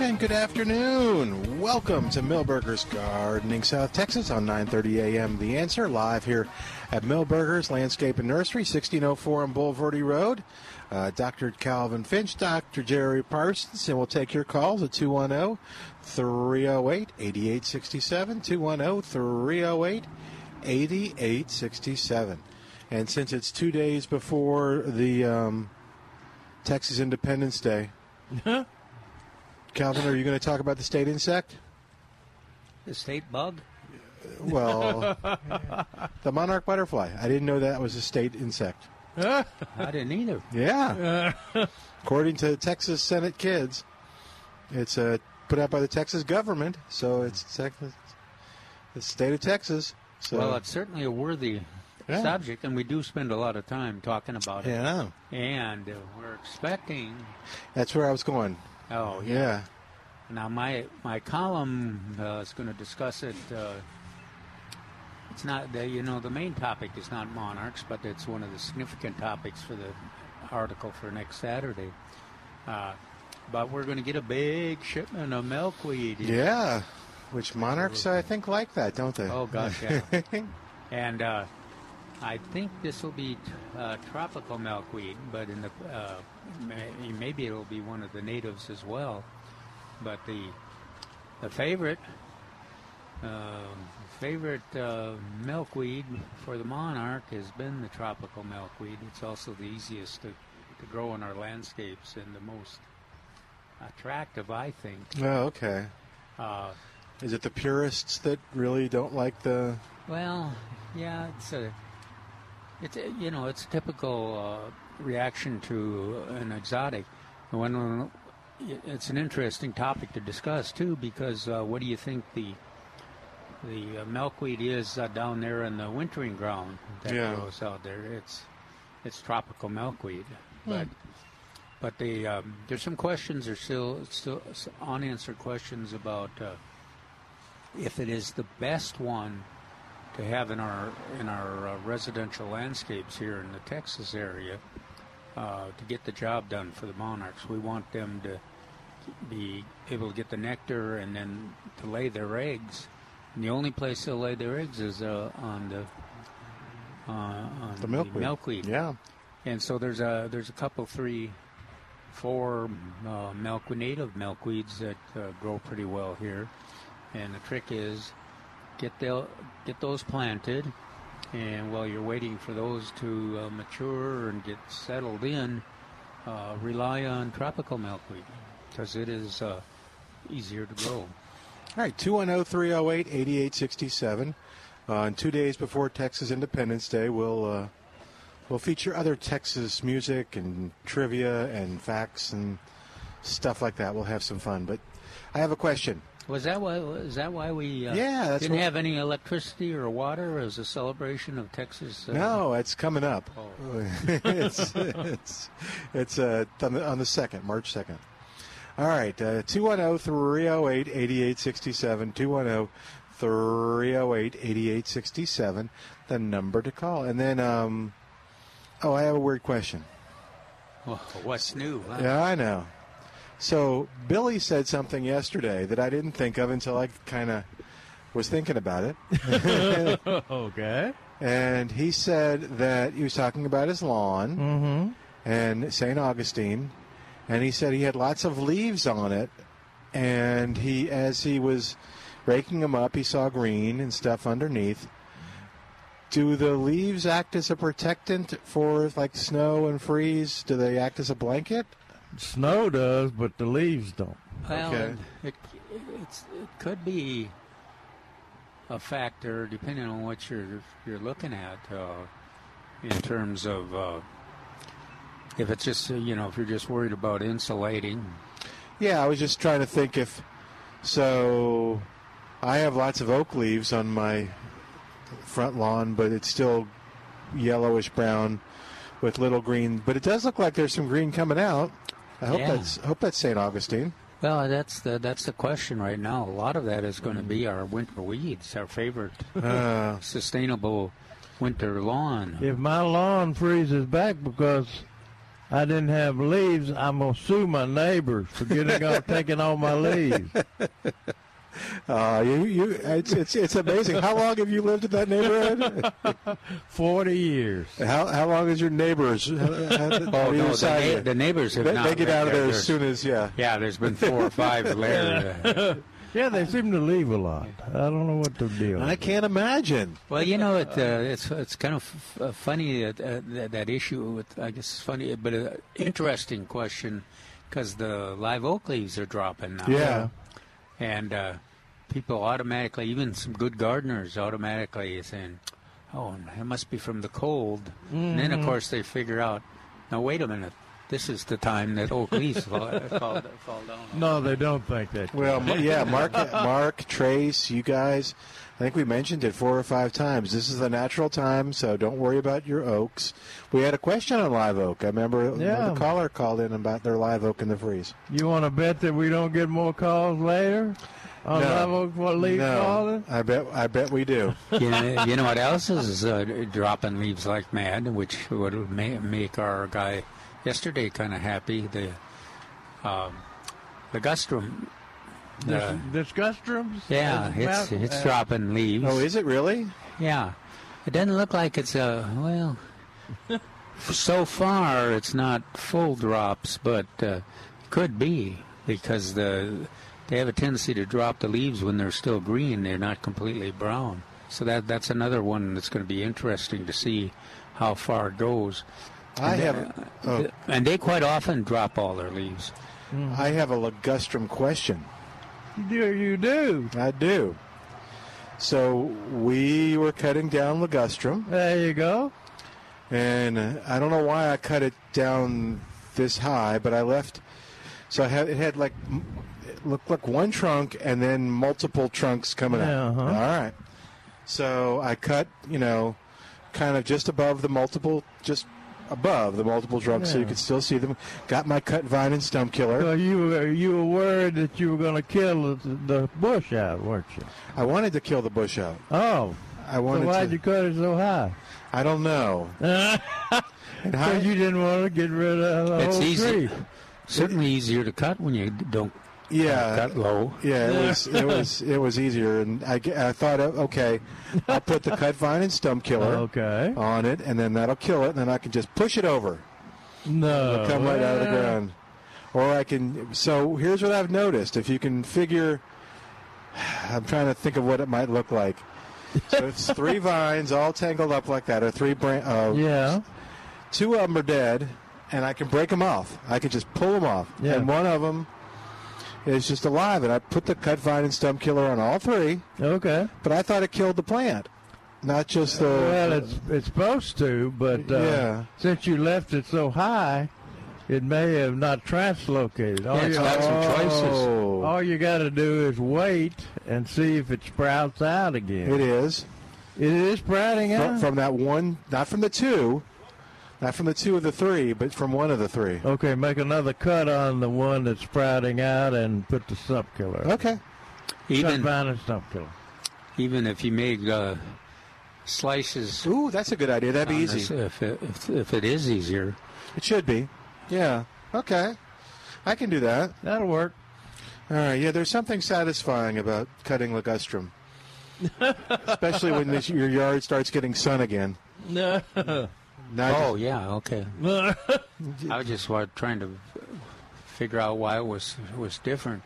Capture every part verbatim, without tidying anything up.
And good afternoon. Welcome to Milberger's Gardening South Texas on nine thirty a m The Answer, live here at Milberger's Landscape and Nursery, sixteen oh four on Bulverde Road. Uh, Doctor Calvin Finch, Doctor Jerry Parsons, and we'll take your calls at two one oh, three oh eight, eight eight six seven, two one oh, three oh eight, eight eight six seven. eighty-eight sixty-seven. And since it's two days before the um, Texas Independence Day, huh? Calvin, are you going to talk about the state insect? The state bug? Well, the monarch butterfly. I didn't know that was a state insect. I didn't either. Yeah. According to Texas Senate Kids, it's uh, put out by the Texas government, so it's Texas, the state of Texas. So, well, it's certainly a worthy yeah. subject, and we do spend a lot of time talking about it. Yeah. And uh, we're expecting... That's where I was going. Oh, yeah. yeah. Now, my my column uh, is going to discuss it. Uh, it's not, the, you know, the main topic is not monarchs, but it's one of the significant topics for the article for next Saturday. Uh, but we're going to get a big shipment of milkweed. Yeah. Which monarchs, I think, like that, don't they? Oh, gosh, yeah. And uh, I think this will be uh, tropical milkweed, but in the uh, may, maybe it'll be one of the natives as well. But the the favorite uh, favorite uh, milkweed for the monarch has been the tropical milkweed. It's also the easiest to, to grow in our landscapes and the most attractive, I think. Oh, okay. Uh, Is it the purists that really don't like the? Well, yeah, it's a, it's a, you know, it's a typical uh, reaction to an exotic. When it's an interesting topic to discuss too, because uh, what do you think the the uh, milkweed is uh, down there in the wintering ground that yeah. grows out there? It's it's tropical milkweed, but mm. but the um, there's some questions are still still unanswered questions about. Uh, If it is the best one to have in our in our uh, residential landscapes here in the Texas area uh, to get the job done for the monarchs, we want them to be able to get the nectar and then to lay their eggs. And the only place they'll lay their eggs is uh, on the uh, on the milkweed. The milkweed. Yeah. And so there's a there's a couple three. four uh, milkweed native milkweeds that uh, grow pretty well here. And the trick is get the, get those planted, and while you're waiting for those to uh, mature and get settled in, uh, rely on tropical milkweed because it is uh, easier to grow. All right, two one oh, three oh eight, eight eight six seven. On uh, two days before Texas Independence Day, we'll, uh, we'll feature other Texas music and trivia and facts and stuff like that. We'll have some fun, but I have a question. Was that why? Is that why we uh, yeah, that's didn't have any electricity or water as a celebration of Texas? Uh, no, it's coming up. Oh. it's it's it's uh, on the, on the second, March second. All right, two one oh, three oh eight, eight eight six seven, two one oh, three oh eight, eight eight six seven, the number to call. And then, um, oh, I have a weird question. Well, what's new? Huh? Yeah, I know. So Billy said something yesterday that I didn't think of until I kind of was thinking about it. Okay. And he said that he was talking about his lawn mm-hmm. and Saint Augustine, and he said he had lots of leaves on it, and he, as he was raking them up, he saw green and stuff underneath. Do the leaves act as a protectant for, like, snow and freeze? Do they act as a blanket? Snow does, but the leaves don't. Well, okay. it, it, it's, it could be a factor depending on what you're you're looking at uh, in terms of uh, if it's just, you know, if you're just worried about insulating. Yeah, I was just trying to think if, so I have lots of oak leaves on my front lawn, but it's still yellowish brown with little green. But it does look like there's some green coming out. I hope yeah. that's I hope that's Saint Augustine. Well, that's the that's the question right now. A lot of that is going to be our winter weeds, our favorite uh, sustainable winter lawn. If my lawn freezes back because I didn't have leaves, I'm going to sue my neighbors for getting off taking all my leaves. Uh, you, you, it's, it's, it's amazing. How long have you lived in that neighborhood? Forty years. How how long is your neighbors? How, how, how oh no, the, na- the neighbors have they, not. They get out of there as soon as yeah. Yeah, there's been four or five layers. Yeah, they seem to leave a lot. I don't know what the deal. I can't imagine. Well, you know, it, uh, it's it's kind of f- uh, funny uh, that that issue. With, I guess it's funny, but an uh, interesting question because the live oak leaves are dropping now. Yeah, and. Uh, People automatically, even some good gardeners, automatically saying, "Oh, it must be from the cold." Mm-hmm. And then, of course, they figure out, "Now, wait a minute, this is the time that oak leaves fall, fall, fall down." No, they don't think that. Well, yeah, Mark, Mark, Trace, you guys, I think we mentioned it four or five times. This is the natural time, so don't worry about your oaks. We had a question on live oak. I remember yeah. the caller called in about their live oak in the freeze. You want to bet that we don't get more calls later? Oh, no, what leaves no. I bet I bet we do. You know, you know what else is uh, dropping leaves like mad, which would ma- make our guy yesterday kind of happy. The um, ligustrum. The ligustrum? Yeah, it's it's uh, dropping leaves. Oh, is it really? Yeah, it doesn't look like it's a well. So far, it's not full drops, but uh, could be because the. They have a tendency to drop the leaves when they're still green. They're not completely brown. So that that's another one that's going to be interesting to see how far it goes. And I have, they, oh. th- and they quite often drop all their leaves. Mm-hmm. I have a ligustrum question. Do you do? I do. So we were cutting down ligustrum. There you go. And I don't know why I cut it down this high, but I left. So I had, it had like. Look, look, one trunk and then multiple trunks coming yeah, out. Uh-huh. All right. So I cut, you know, kind of just above the multiple, just above the multiple trunks yeah. so you could still see them. Got my cut vine and stump killer. So you were, you were worried that you were going to kill the, the bush out, weren't you? I wanted to kill the bush out. Oh. I wanted so why did you cut it so high? I don't know. Because you didn't want to get rid of the it's whole easy. Tree. Certainly it, easier to cut when you don't. Yeah, that low. Yeah, it was it was it was easier, and I, I thought, okay, I'll put the cut vine and stump killer okay. on it, and then that'll kill it, and then I can just push it over. No, it'll come right yeah. out of the ground, or I can. So here's what I've noticed: if you can figure, I'm trying to think of what it might look like. So it's three vines all tangled up like that, or three branch. Uh, yeah, two of them are dead, and I can break them off. I can just pull them off, yeah. and one of them. It's just alive, and I put the cut vine and stump killer on all three. Okay. But I thought it killed the plant, not just the... Well, it's it's supposed to, but uh, yeah. since you left it so high, it may have not translocated. All yeah, it's you, got some choices. Oh. All you got to do is wait and see if it sprouts out again. It is. It is sprouting from, out? From that one, not from the two... Not from the two of the three, but from one of the three. Okay, make another cut on the one that's sprouting out and put the stump killer. Okay. Even, and stump killer. Even if you make uh, slices. Ooh, that's a good idea. That'd be easy. If it, if, if it is easier. It should be. Yeah. Okay. I can do that. That'll work. All right. Yeah, there's something satisfying about cutting ligustrum. Especially when this, your yard starts getting sun again. No. No, oh, just, yeah, okay. I was just trying to figure out why it was was different.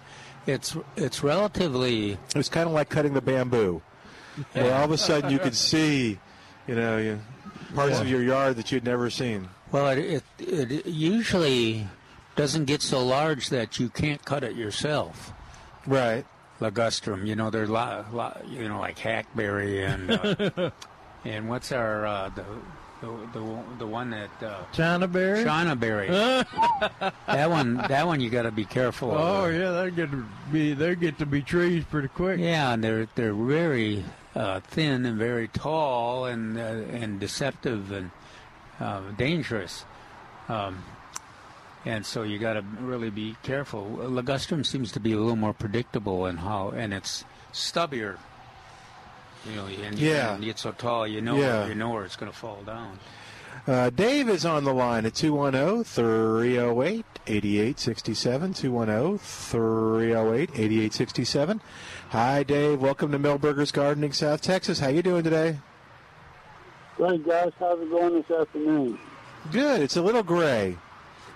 It's it's relatively... It was kind of like cutting the bamboo, yeah. where all of a sudden you could see, you know, you, parts yeah. of your yard that you'd never seen. Well, it, it it usually doesn't get so large that you can't cut it yourself. Right. Ligustrum, you know, they're lot, lot, you know, like hackberry and uh, and what's our... Uh, the, The the the one that uh, China berry. China berry. that one that one you got to be careful of. Oh yeah, they get to be they get to be trees pretty quick. Yeah, and they're they're very uh, thin and very tall and uh, and deceptive and uh, dangerous, um, and so you got to really be careful. Ligustrum seems to be a little more predictable in how and it's stubbier. You know, and yeah. you get so tall, you know, yeah. you know where it's going to fall down. Uh, Dave is on the line at two one zero, three zero eight, eight eight six seven, two one zero, three zero eight, eight eight six seven. Hi, Dave. Welcome to Milberger's Gardening, South Texas. How you doing today? Great, guys. How's it going this afternoon? Good. It's a little gray,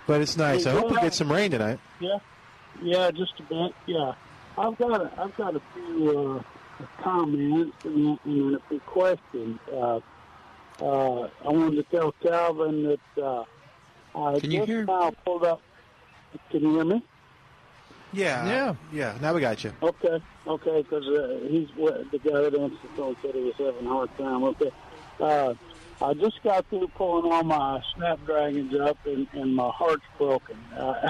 but it's nice. Hey, I hope we get some rain tonight. Yeah, yeah, just a bit, yeah. I've got a, I've got a few... Uh, comments and, and a few questions. Uh, uh, I wanted to tell Calvin that uh, I can just you hear? now pulled up. Can you hear me? Yeah, yeah, yeah. Now we got you. Okay, okay, because uh, he's the guy that answered the phone said he was having a hard time. Okay, uh, I just got through pulling all my snapdragons up, and, and my heart's broken. Uh,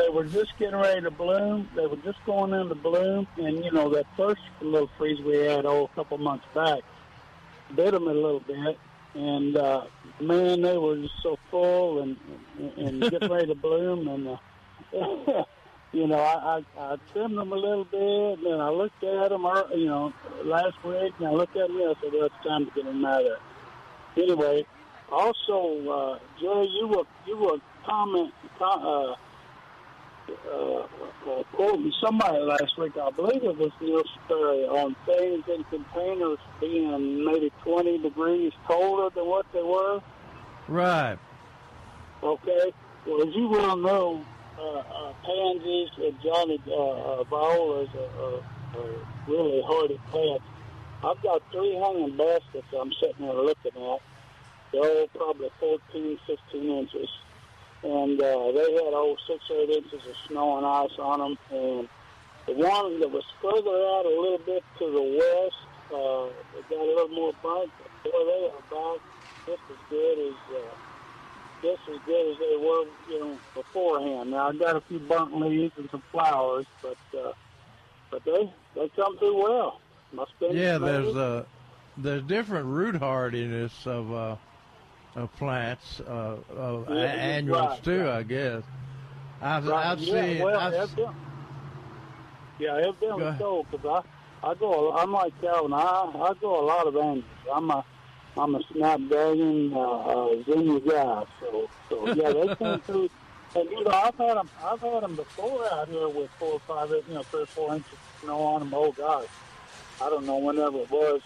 They were just getting ready to bloom. They were just going into bloom. And, you know, that first little freeze we had oh, a couple months back bit them a little bit. And, uh, man, they were just so full and and getting ready to bloom. And, uh, you know, I, I, I trimmed them a little bit. And then I looked at them, you know, last week. And I looked at them and I said, well, it's time to get them out of there. Anyway, also, uh, Jerry, you were, you were comment, uh, Uh, uh, quoting somebody last week, I believe it was Neil Sperry, on things in containers being maybe twenty degrees colder than what they were. Right. Okay. Well, as you well know, uh, uh, pansies and Johnny uh, uh, violas are, are, are really hardy plants. I've got three hanging baskets I'm sitting there looking at. They're all probably fourteen, fifteen inches. And uh, they had oh, six or eight inches of snow and ice on them. And the one that was further out a little bit to the west, uh, it got a little more bite. Boy, they are about just as good as uh, just as good as they were, you know, beforehand. Now I got a few burnt leaves and some flowers, but uh, but they they come through well. Must have been yeah, there's a there's different root hardiness of. Uh... Of plants, uh, of yeah, annuals right, too, right. I guess. I've, right. I've yeah, seen. Well, I've have them. Yeah, I've been go sold because I, I go. I'm like Calvin. I, I go a lot of annuals. I'm a, I'm a snapdragon uh, uh, zinnia guy. So, so yeah, they come through. And you know, I've had them. I've had them before out here with four or five, you know, three or four inches of snow on them. Oh gosh, I don't know whenever it was.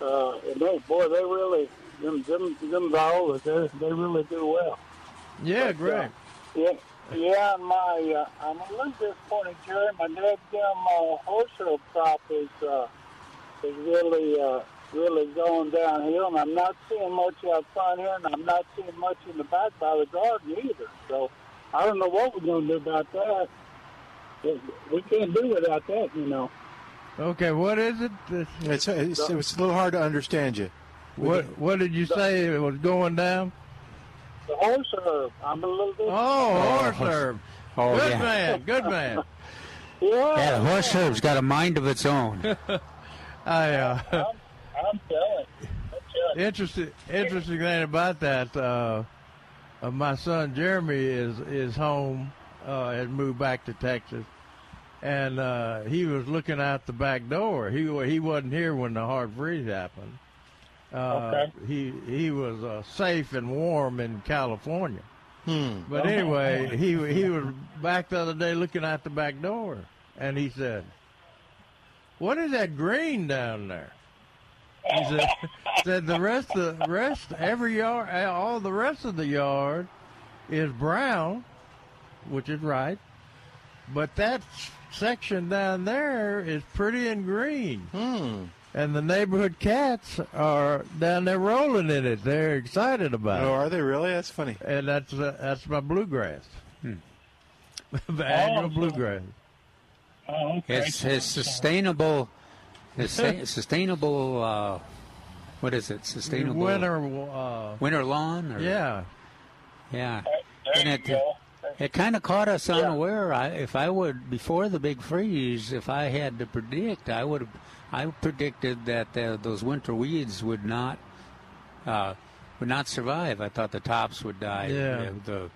Uh, and they, boy, they really. Them, them, them violas, they, they really do well. Yeah, but, great. Uh, yeah, yeah. My, uh, I'm a little disappointed, Jerry. My dad's uh, horse crop is uh, is really, uh, really going downhill, and I'm not seeing much out front here, and I'm not seeing much in the back by the garden either. So I don't know what we're going to do about that. We can't do without that, you know. Okay, what is it? It's it's, it's a little hard to understand you. What what did you the, say it was going down? The horse herb. I'm a little bit. Oh, horse herb. Oh, good yeah. man, good man. yeah, yeah, the horse herb's got a mind of its own. I, uh, I'm, I'm telling you. Interesting, interesting thing about that, uh, uh, my son Jeremy is, is home, uh, has moved back to Texas, and uh, he was looking out the back door. He, he wasn't here when the hard freeze happened. Uh, okay. He he was uh, safe and warm in California, hmm. but oh anyway, he he was back the other day looking out the back door, and he said, "What is that green down there?" He said, "said the rest of the rest every yard, all the rest of the yard is brown, which is right, but that section down there is pretty and green." Hmm. And the neighborhood cats are down there rolling in it. They're excited about oh, it. Oh, are they really? That's funny. And that's uh, that's my bluegrass, hmm. the annual oh, bluegrass. Oh, okay. It's, it's sustainable, it's sustainable uh, what is it? Sustainable winter uh, winter lawn. Or, yeah, yeah. There and you it go. It kind of caught us yeah. unaware. I, if I would before the big freeze, if I had to predict, I would. I predicted that the, those winter weeds would not uh, would not survive. I thought the tops would die. Yeah. The, the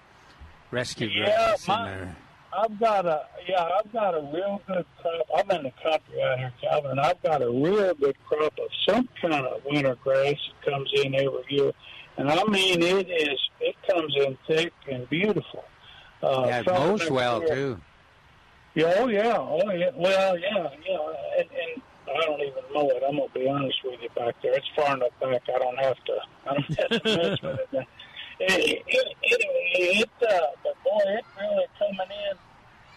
rescue yeah, grass my, in there. I've got a yeah, I've got a real good crop. I'm in the country out here, Calvin. I've got a real good crop of some kind of winter grass that comes in every year, and I mean it is it comes in thick and beautiful. Uh, yeah, it mows well year. too. Yeah, oh yeah, oh yeah. Well, yeah, yeah, and, and I don't even mow it. I'm gonna be honest with you back there. It's far enough back. I don't have to. I don't have to mess with it. It, it, it, it, uh, but boy, it really coming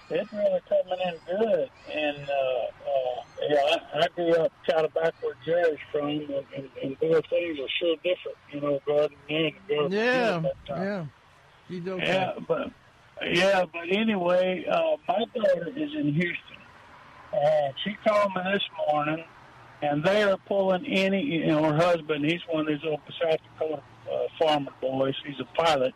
in, it really coming in good. And, uh, uh, yeah, I, I grew up kind of back where Jerry's from, and, and, and boy, things are sure different, you know, garden and garden. Yeah, yeah. You don't yeah, but, yeah, but anyway, uh, my daughter is in Houston, and she called me this morning, and they are pulling any, you know, her husband, he's one of these old South Dakota Uh, farmer boys. He's a pilot,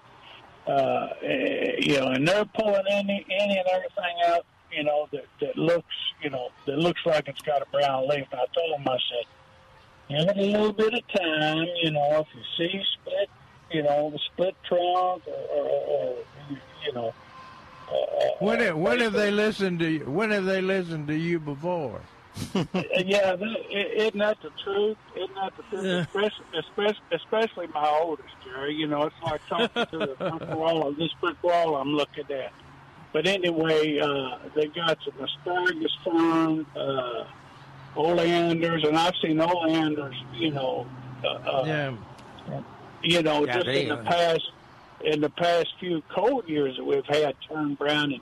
uh, you know, and they're pulling any, any and everything out, you know, that, that looks, you know, that looks like it's got a brown leaf. And I told him, I said, give it a little bit of time, you know, if you see split, you know, the split trunk, or, or, or you know. Uh, when have, when have they listened to you? When have they listened to you before? Yeah, isn't that the truth? Isn't that the truth? Yeah. Especially, especially, especially my oldest, Jerry. You know, it's like talking to the wall, this brick wall I'm looking at. But anyway, uh, they got some asparagus farm, uh, oleanders, and I've seen oleanders, you know, uh, yeah. you know, yeah, just in the are. past, in the past few cold years that we've had turn brown and.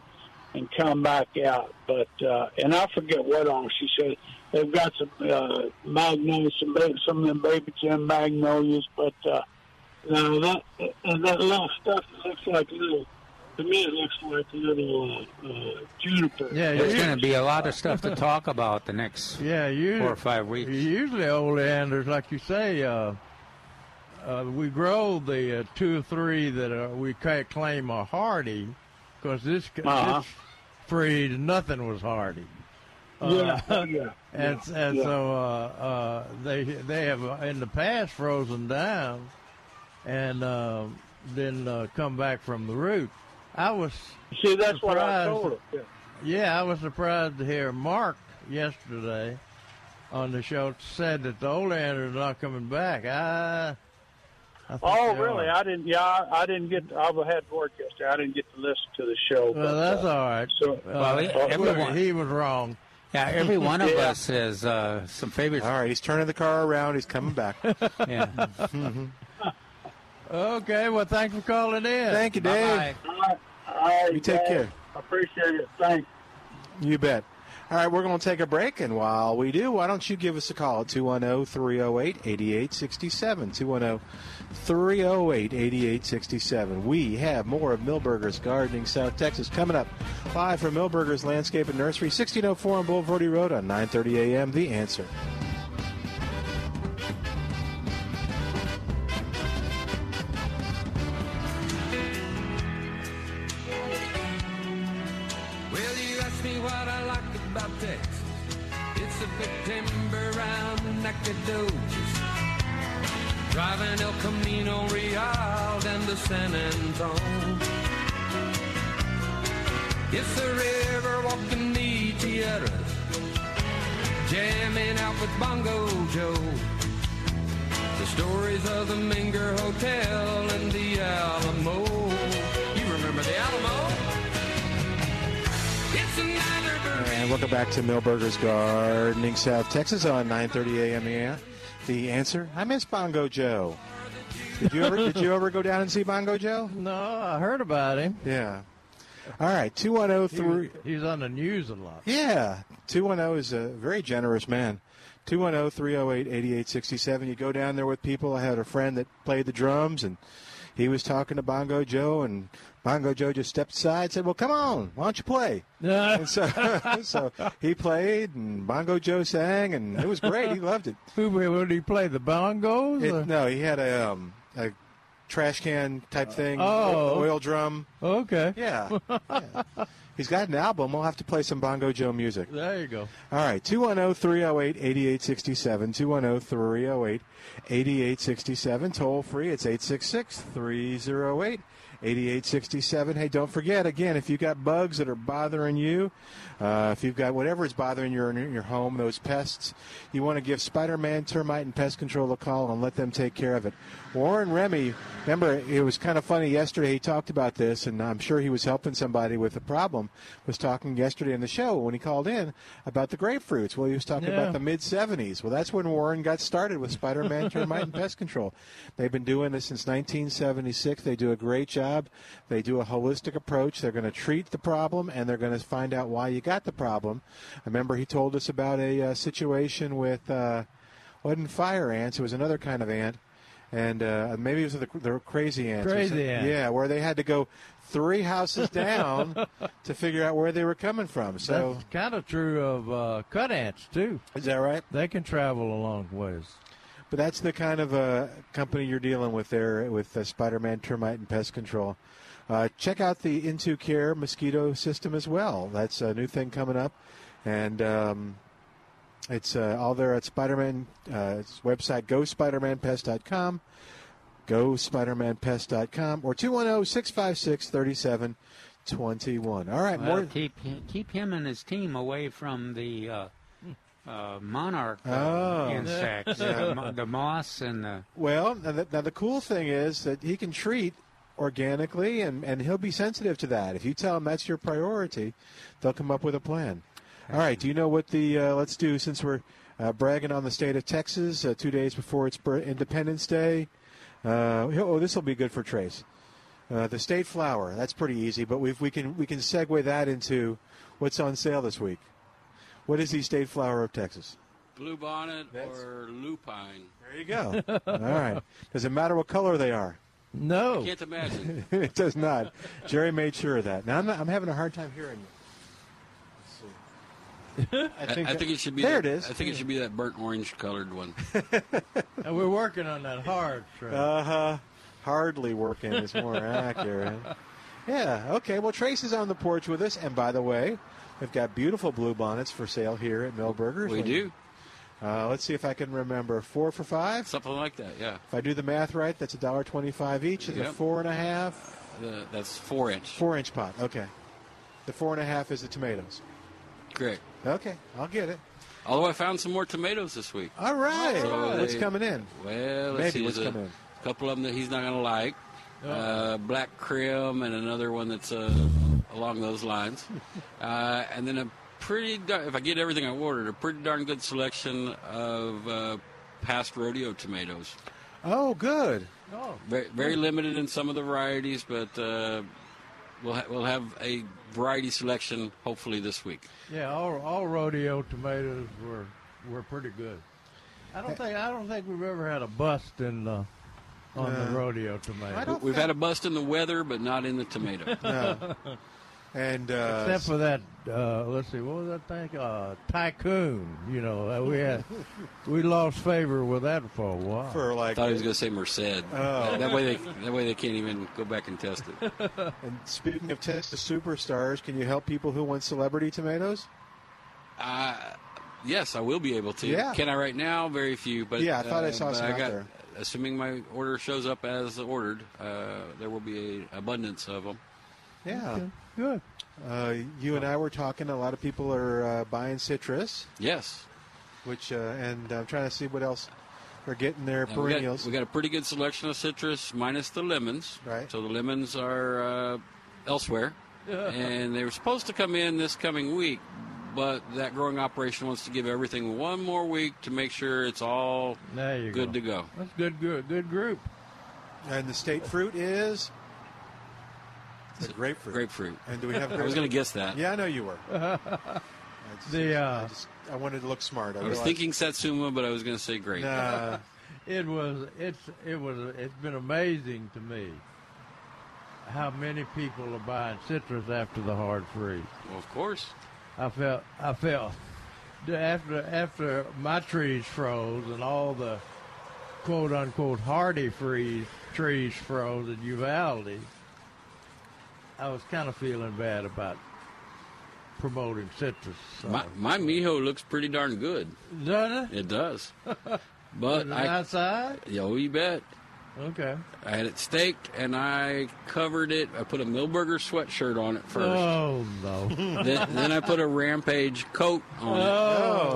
and come back out, but uh, and I forget what all she said. They've got some uh, magnolias, some, some of them baby Jim magnolias, but uh, now that and that little stuff looks like little. To me, it looks like little uh, uh, juniper. Yeah, there's going to be a lot of stuff to talk about the next yeah, usually, four or five weeks. Usually, oleanders, like you say, uh, uh, we grow the uh, two or three that are, we can't claim are hardy, because this. Uh-huh. this Freeze, nothing was hardy. Uh, yeah, yeah, and yeah, and yeah. so uh, uh, they they have in the past frozen down, and uh, then uh, come back from the root. I was see that's surprised. what I told her. Yeah. yeah, I was surprised to hear Mark yesterday on the show said that the oleanders are not coming back. I. Oh really? Are. I didn't. Yeah, I, I didn't get. I had work yesterday. I didn't get to listen to the show. Well, but, that's uh, all right. So, well, he, uh, everyone, he was wrong. Yeah, every one of yeah. us has uh, some favorites. All right, he's turning the car around. He's coming back. Yeah. Mm-hmm. Okay. Well, thanks for calling in. Thank you, Dave. Bye-bye. All right. All right, you take Dave. care. I appreciate it. Thanks. You bet. All right, we're going to take a break, and while we do, why don't you give us a call at two one zero, three zero eight, eight eight six seven, two one zero, three zero eight, eight eight six seven. We have more of Milberger's Gardening South Texas coming up live from Milberger's Landscape and Nursery, sixteen oh four on Bulverde Road on nine thirty a m The Answer. Driving El Camino Real down to San Antone. It's the river walking the tierras, jamming out with Bongo Joe. The stories of the Minger Hotel and the Alamo. You remember the Alamo? It's another bird. And welcome back to Milberger's Gardening South Texas on nine thirty a m Yeah. The answer? I miss Bongo Joe. Did you ever did you ever go down and see Bongo Joe? No, I heard about him. Yeah. All right, two one zero, three He, he's on the news a lot. Yeah. two one zero is a very generous man. two one zero, three zero eight, eight eight six seven. You go down there with people. I had a friend that played the drums, and he was talking to Bongo Joe, and Bongo Joe just stepped aside and said, well, come on, why don't you play? And so, so he played, and Bongo Joe sang, and it was great. He loved it. Who would he play, the bongos? It, no, he had a, um, a trash can type thing, oh. oil drum. Okay. Yeah. yeah. He's got an album. We'll have to play some Bongo Joe music. There you go. All right, two one zero, three zero eight, eight eight six seven, two one zero, three zero eight, eight eight six seven, toll free. It's eight six six, three zero eight, eight eight six seven. Hey, don't forget, again, if you've got bugs that are bothering you, uh, if you've got whatever is bothering you in your home, those pests, you want to give Spider-Man Termite and Pest Control a call and let them take care of it. Warren Remy, remember, it was kind of funny yesterday. He talked about this, and I'm sure he was helping somebody with a problem. Was talking yesterday in the show when he called in about the grapefruits. Well, he was talking yeah. about the mid seventies. Well, that's when Warren got started with Spider-Man Termite and Pest Control. They've been doing this since nineteen seventy-six. They do a great job. They do a holistic approach. They're going to treat the problem, and they're going to find out why you got the problem. I remember he told us about a uh, situation with, uh, wasn't fire ants. It was another kind of ant. And uh, maybe it was the, the crazy ants. Crazy ants. Yeah, where they had to go three houses down to figure out where they were coming from. So that's kind of true of uh, cut ants, too. Is that right? They can travel a long ways. But that's the kind of uh, company you're dealing with there with uh, Spider-Man Termite and Pest Control. Uh, check out the Into Care mosquito system as well. That's a new thing coming up. And um, it's uh, all there at Spider-Man uh, website, go spider man pest dot com. Go Spider Man Pest dot com or two one zero, six five six, three seven two one. All right, well, more keep him, keep him and his team away from the uh, uh, monarch uh, oh. insects, the, the moss and the. Well, now the, now the cool thing is that he can treat organically, and, and he'll be sensitive to that. If you tell him that's your priority, they'll come up with a plan. All right, do you know what the uh, let's do since we're uh, bragging on the state of Texas uh, two days before its Independence Day. Uh, oh, this will be good for Trace. Uh, the state flower, that's pretty easy, but we've, we can we can segue that into what's on sale this week. What is the state flower of Texas? Bluebonnet or lupine. There you go. All right. Does it matter what color they are? No. I can't imagine. It does not. Jerry made sure of that. Now, I'm, not, I'm having a hard time hearing you. Let's see. I think, I, I think it should be there. That, it is. I think yeah. it should be that burnt orange colored one. And we're working on that hard, Trey. Uh-huh. Hardly working is more accurate. Yeah, okay. Well, Trace is on the porch with us. And, by the way, we've got beautiful bluebonnets for sale here at Milberger's. We do. Uh, let's see if I can remember. Four for five? Something like that, yeah. If I do the math right, that's one dollar twenty-five each. Is yep. it four and a half? Uh, that's four-inch. Four-inch pot, okay. The four and a half is the tomatoes. Correct. Okay, I'll get it. Although I found some more tomatoes this week. All right. So what's they, coming in? Well, let's Maybe see. What's a coming in? Couple of them that he's not going to like. Oh. Uh, black Crim and another one that's uh, along those lines. Uh, and then a pretty, dar- if I get everything I ordered, a pretty darn good selection of uh, past rodeo tomatoes. Oh, good. Oh, Very, very limited in some of the varieties, but uh, we'll, ha- we'll have a variety selection hopefully this week. Yeah, all, all rodeo tomatoes were were pretty good. I don't think I don't think we've ever had a bust in uh, on uh, the rodeo tomato. We've had a bust in the weather, but not in the tomato. No. And uh, except for that, uh, let's see, what was that thing? Uh, tycoon. You know, we had we lost favor with that for a while. For like, I thought he was going to say Merced. Oh. That way they that way they can't even go back and test it. And speaking of test the superstars, can you help people who want celebrity tomatoes? Uh, yes, I will be able to. Yeah. Can I right now? Very few. But yeah, I thought uh, I saw some I out got, there. Assuming my order shows up as ordered, uh, there will be an abundance of them. Yeah. Okay. Good. Uh, you and I were talking. A lot of people are uh, buying citrus. Yes. Which uh, and I'm trying to see what else they're getting their now perennials. We got, we got a pretty good selection of citrus, minus the lemons. Right. So the lemons are uh, elsewhere, and they were supposed to come in this coming week, but that growing operation wants to give everything one more week to make sure it's all good go. to go. That's good. Good. Good group. And the state fruit is. The grapefruit. Grapefruit. And do we have grapefruit? I was going to guess that. Yeah, I know you were. I, just, the, uh, I, just, I wanted to look smart. I, I was thinking Satsuma, but I was going to say grape. Nah, It was, it's, it was, it's been amazing to me how many people are buying citrus after the hard freeze. Well, of course. I felt, I felt, after, after my trees froze and all the quote unquote hardy freeze trees froze and uvality, I was kind of feeling bad about promoting citrus. So. My, my Mijo looks pretty darn good. Doesn't it? It does. But I, outside? Yo, you bet. Okay. I had it staked, and I covered it. I put a Milberger sweatshirt on it first. Oh, no. Then, then I put a Rampage coat on oh, it.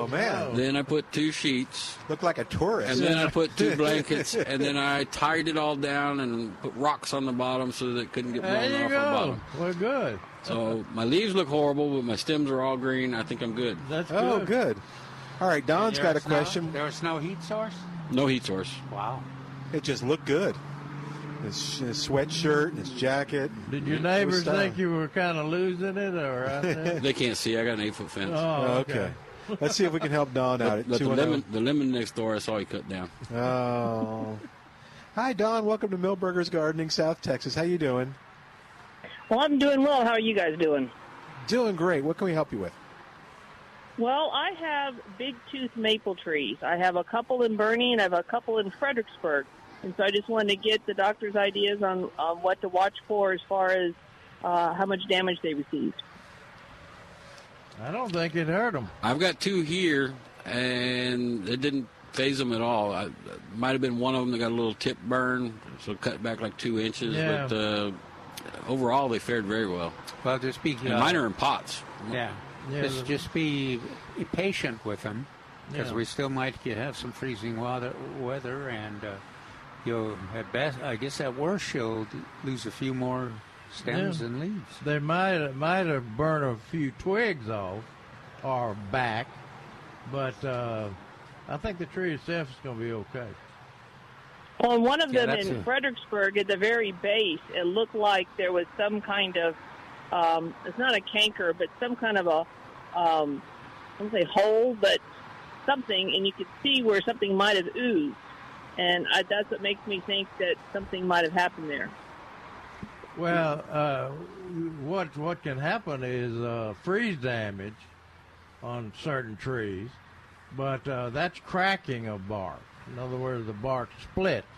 Oh, man. Then I put two sheets. Looked like a tourist. And then I put two blankets, and then I tied it all down and put rocks on the bottom so that it couldn't get blown off go. the bottom. Well, good. So my leaves look horrible, but my stems are all green. I think I'm good. That's good. Oh, good. All right, Don's got a snow? question. There was no heat source? No heat source. Wow. It just looked good. His, his sweatshirt and his jacket. Did your neighbors think you were kind of losing it? Or out there? They can't see. I got an eight-foot fence. Oh, okay. okay. Let's see if we can help Don out. Let, let the, lemon, the lemon next door, I saw he cut down. Oh. Hi, Don. Welcome to Milberger's Gardening, South Texas. How you doing? Well, I'm doing well. How are you guys doing? Doing great. What can we help you with? Well, I have big-tooth maple trees. I have a couple in Bernie, and I have a couple in Fredericksburg. And so I just wanted to get the doctor's ideas on, on what to watch for as far as uh, how much damage they received. I don't think it hurt them. I've got two here, and it didn't phase them at all. I, it might have been one of them that got a little tip burn, so it cut back like two inches. Yeah. But uh, overall, they fared very well. Well, they're speaking of... Mine are in pots. Yeah. Yeah, just, just be patient with them, because yeah. we still might get, have some freezing weather, weather and uh, you'll at best, I guess at worst, you'll lose a few more stems yeah. and leaves. They might might have burned a few twigs off or back, but uh, I think the tree itself is going to be okay. Well, one of yeah, them in a... Fredericksburg, at the very base, it looked like there was some kind of Um, it's not a canker, but some kind of a, um, I don't say hole, but something, and you could see where something might have oozed. And I, that's what makes me think that something might have happened there. Well, uh, what what can happen is uh, freeze damage on certain trees, but uh, that's cracking of bark. In other words, the bark splits.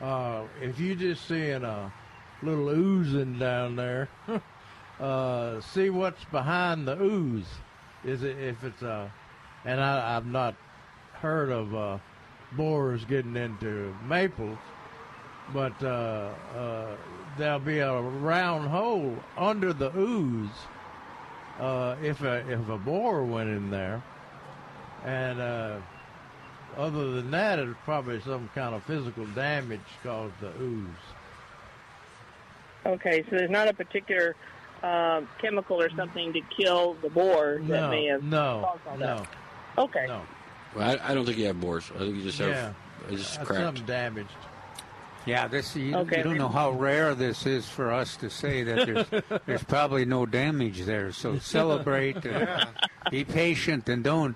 Uh, if you just see in a little oozing down there. uh, see what's behind the ooze. Is it if it's uh, and I, I've not heard of uh, borers getting into maples, but uh, uh, there'll be a round hole under the ooze uh, if a if a borer went in there, and uh, other than that, it's probably some kind of physical damage caused the ooze. Okay, so there's not a particular uh, chemical or something to kill the boar that no, may have no, caused all that. No, okay. No. Well, I, I don't think you have boars. I think you just have yeah. it's just something damaged. Yeah, this you, okay. you don't know how rare this is for us to say that there's, there's probably no damage there. So celebrate, and be patient, and don't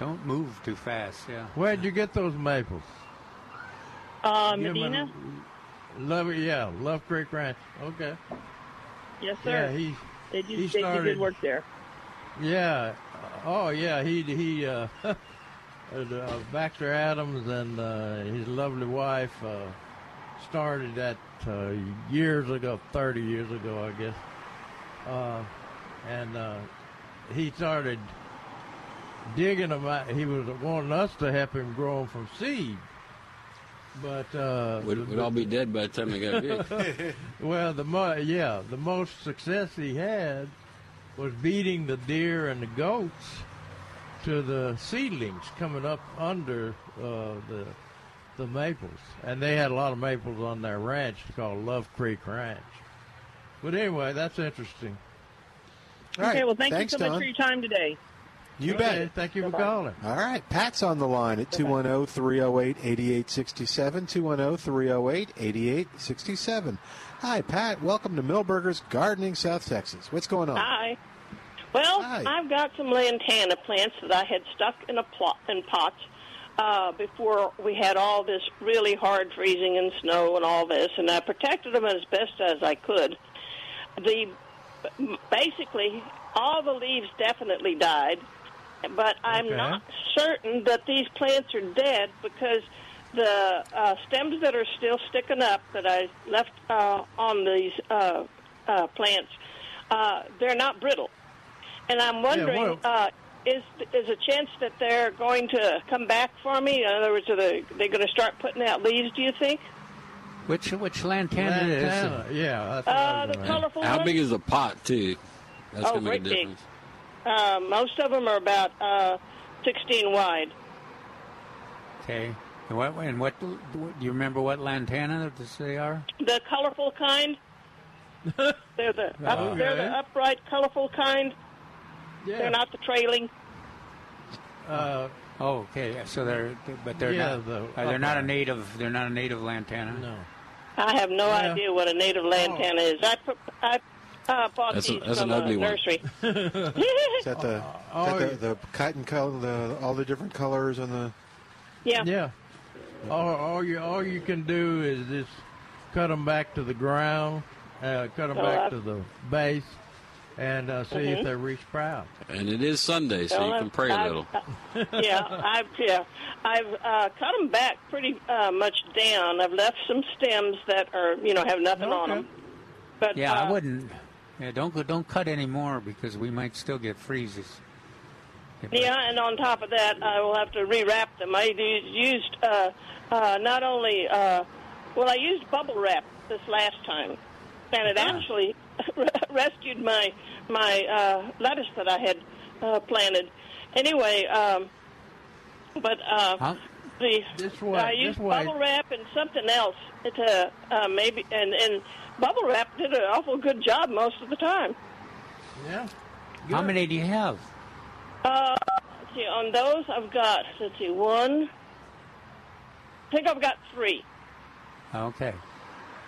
don't move too fast. Yeah. Where'd you get those maples? Uh, Medina. Love it, yeah. Love Creek Ranch. Okay. Yes, sir. Yeah, he they do, he started, they do good work there. Yeah. Oh, yeah. He he uh, uh, Baxter Adams and uh, his lovely wife uh, started that uh, years ago, thirty years ago, I guess. Uh, and uh, he started digging them out. He was wanting us to help him grow them from seed. But uh, we'd, we'd all be dead by the time they got big. Well, the mo yeah, the most success he had was beating the deer and the goats to the seedlings coming up under uh, the the maples, and they had a lot of maples on their ranch called Love Creek Ranch. But anyway, that's interesting. All okay, right. well, thank Thanks, you so Don. much for your time today. You okay, bet. Thank you Bye-bye. for calling. All right. Pat's on the line at two one zero, three zero eight, eight eight six seven, two one zero, three zero eight, eight eight six seven. Hi, Pat. Welcome to Milberger's Gardening, South Texas. What's going on? Hi. Well, Hi. I've got some Lantana plants that I had stuck in a plot in pots uh, before we had all this really hard freezing and snow and all this, and I protected them as best as I could. The basically, all the leaves definitely died, but I'm okay. not certain that these plants are dead because the uh, stems that are still sticking up that I left uh, on these uh, uh, plants, uh, they're not brittle. And I'm wondering, yeah, uh, is is a chance that they're going to come back for me? In other words, are they, they going to start putting out leaves, do you think? Which which lantana Lantana. is it? Yeah. Uh, the right. colorful How ones? Big is the pot, too? That's oh, great big. Uh, most of them are about uh, sixteen wide. Okay. And what, and what, do you remember what lantana they are? The colorful kind. they're, the up, okay. they're the upright, colorful kind. Yeah. They're not the trailing. Uh, oh, okay. So they're, but they're yeah, not. The, uh, they're not a native. They're not a native lantana. No. I have no yeah. idea what a native lantana oh. is. I, I uh, bought that's these a, that's from an ugly a nursery. One. Is that the oh, is that oh, the, yeah. the cotton color? The all the different colors on the. Yeah. Yeah. All, all you all you can do is just cut them back to the ground. Uh, cut them oh, back I've... to the base. And uh, see mm-hmm. if they resprout. And it is Sunday, so well, you can pray I've, a little. I've, uh, yeah, I've yeah, I've uh, cut them back pretty uh, much down. I've left some stems that are you know have nothing okay. on them. But yeah, uh, I wouldn't. Yeah, don't don't cut any more because we might still get freezes. Yeah, and on top of that, I will have to rewrap them. I used uh, uh, not only uh, well, I used bubble wrap this last time, and it uh-huh. actually. rescued my my uh, lettuce that I had uh, planted. Anyway, um, but uh, huh? the this way, I used this bubble wrap and something else to uh, maybe, and, and bubble wrap did an awful good job most of the time. Yeah. Good. How many do you have? Uh, let's see, on those I've got let's see one. I think I've got three. Okay.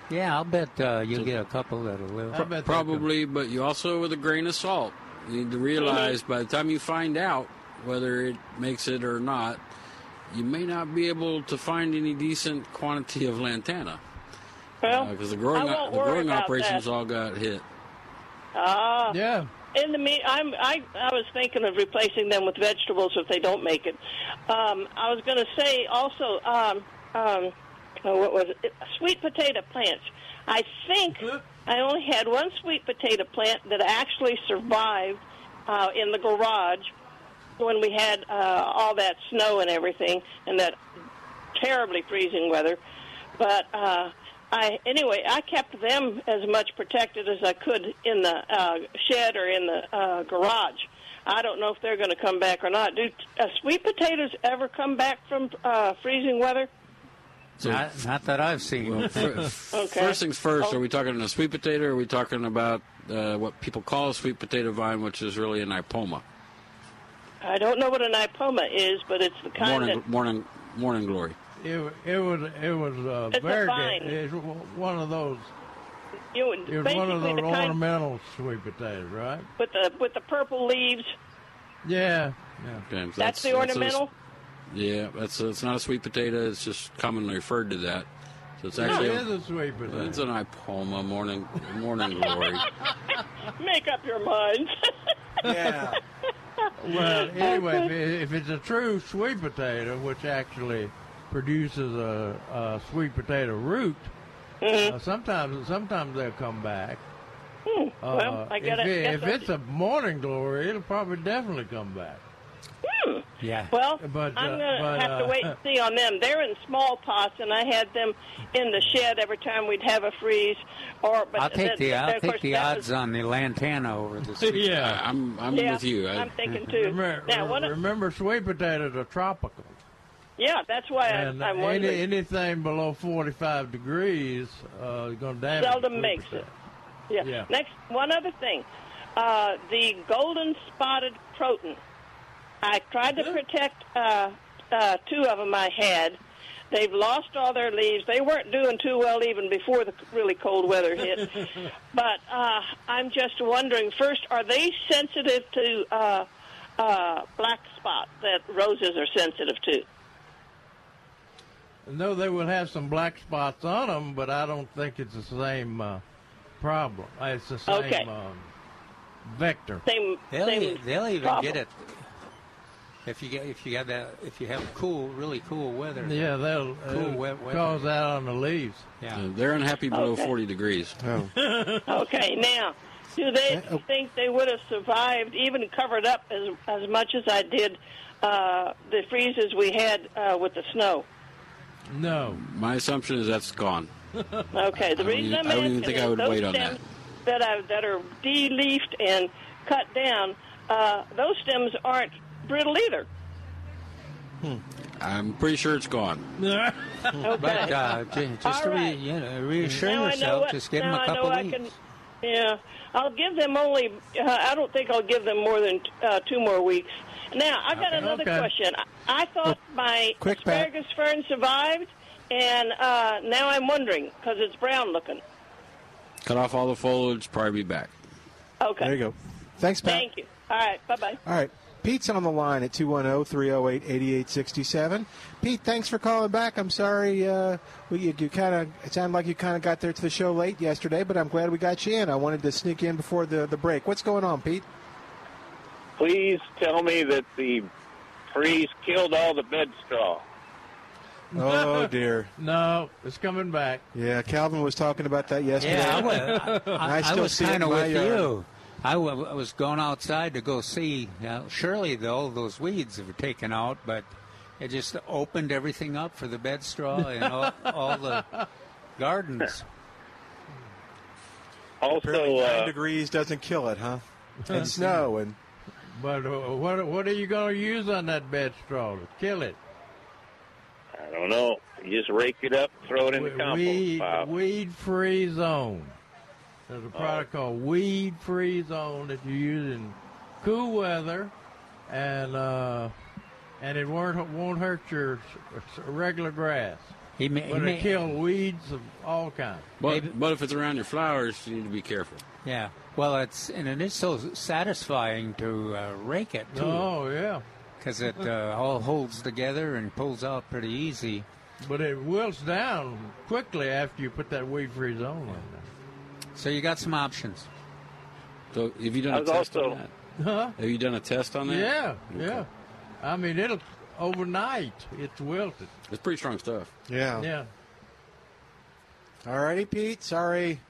Yeah, I'll bet uh, you'll get a couple that'll live. Probably, but you also, with a grain of salt, you need to realize mm-hmm. by the time you find out whether it makes it or not, you may not be able to find any decent quantity of lantana. Well, because uh, the growing, o- the growing operations that. all got hit. Ah. Uh, yeah. In the meat, I'm, I I was thinking of replacing them with vegetables if they don't make it. Um, I was going to say also. Um, um, Oh, what was it? Sweet potato plants. I think I only had one sweet potato plant that actually survived uh, in the garage when we had uh, all that snow and everything and that terribly freezing weather. But uh, I anyway, I kept them as much protected as I could in the uh, shed or in the uh, garage. I don't know if they're going to come back or not. Do uh, sweet potatoes ever come back from uh, freezing weather? So, not, not that I've seen. Well, first, okay. first things first, are we talking a sweet potato or are we talking about uh, what people call a sweet potato vine, which is really an ipoma? I don't know what an ipoma is, but it's the kind morning, that... Morning, morning glory. It, it was it was uh, it's very good. It's one of those... It was one of those ornamental sweet potatoes, right? With the, with the purple leaves? Yeah. yeah. Okay, that's, that's the ornamental? That's a, Yeah, that's a, it's not a sweet potato. It's just commonly referred to that. So it's actually no, it is a sweet potato. It's an ipoma, morning, morning glory. Make up your mind. yeah. Well, anyway, if it's a true sweet potato, which actually produces a, a sweet potato root, mm-hmm. uh, sometimes sometimes they'll come back. Hmm. Uh, well, I gotta, if it, if it's a morning glory, it'll probably definitely come back. Hmm. Yeah. Well, but, uh, I'm going to have uh, to wait and see on them. They're in small pots, and I had them in the shed every time we'd have a freeze. Or but I'll take that, the I'll take the odds was, on the lantana over the sweet. yeah, I'm I'm yeah, with you. I, I'm thinking too. Remember, now, one remember, sweet potatoes are tropical. Yeah, that's why and I, I'm wondering. Any, anything below forty-five degrees uh, is going to damage. Seldom makes it. Yeah. yeah. Next, one other thing, uh, the golden spotted croton. I tried to protect uh, uh, two of them I had. They've lost all their leaves. They weren't doing too well even before the really cold weather hit. but uh, I'm just wondering, first, are they sensitive to uh, uh, black spot that roses are sensitive to? And though they will have some black spots on them, but I don't think it's the same uh, problem. It's the same okay. um, vector. Same, they'll, same e- they'll even problem. get it if you get if you have that if you have cool, really cool weather. Yeah, they'll cool uh, wet weather. Cause that on the leaves. Yeah, uh, they're unhappy below okay. forty degrees. Oh. okay, now. Do they think they would have survived, even covered up as as much as I did uh, the freezes we had uh, with the snow? No. My assumption is that's gone. Okay. The I reason even, I'm I don't even think I would wait on that. That, I, that are de-leafed and cut down, uh, those stems aren't brittle either. Hmm. I'm pretty sure it's gone. okay. But uh, just All to re, right. you know, reassure now yourself, what, just give them a couple weeks. Can, yeah. I'll give them only, uh, I don't think I'll give them more than uh, two more weeks. Now, I've got okay, another okay. question. I, I thought my Quick asparagus back. fern survived, and uh, now I'm wondering, because it's brown looking. Cut off all the foliage, probably be back. Okay. There you go. Thanks, Pat. Thank you. All right, bye-bye. All right. Pete's on the line at two one zero, three zero eight, eight eight six seven. Pete, thanks for calling back. I'm sorry uh, we, you, you kind of it sounded like you kind of got there to the show late yesterday, but I'm glad we got you in. I wanted to sneak in before the, the break. What's going on, Pete? Please tell me that the freeze killed all the bedstraw. Oh, dear. No, it's coming back. Yeah, Calvin was talking about that yesterday. Yeah, I was, I, I, I still I was kind of with yard. you. I, w- I was going outside to go see. Now, surely the, all those weeds were taken out, but it just opened everything up for the bedstraw and all, all the gardens. Also, uh, nine degrees doesn't kill it, huh? And snow and. But uh, what what are you going to use on that bedstraw to kill it? I don't know. You just rake it up, throw it in we, the compost weed, pile. Weed Free Zone. There's a product oh. called Weed Free Zone that you use in cool weather, and uh, and it won't won't hurt your regular grass. He may, but it kill weeds of all kinds. But, but if it's around your flowers, you need to be careful. Yeah. Well, it's and it is so satisfying to uh, rake it too. Oh yeah. Because it uh, all holds together and pulls out pretty easy. But it wilts down quickly after you put that Weed Free Zone on there. So you got some options. So have you done a test also, on that? Huh? Have you done a test on that? Yeah, okay. yeah. I mean, it'll overnight, it's wilted. It's pretty strong stuff. Yeah. Yeah. All righty, Pete. Sorry.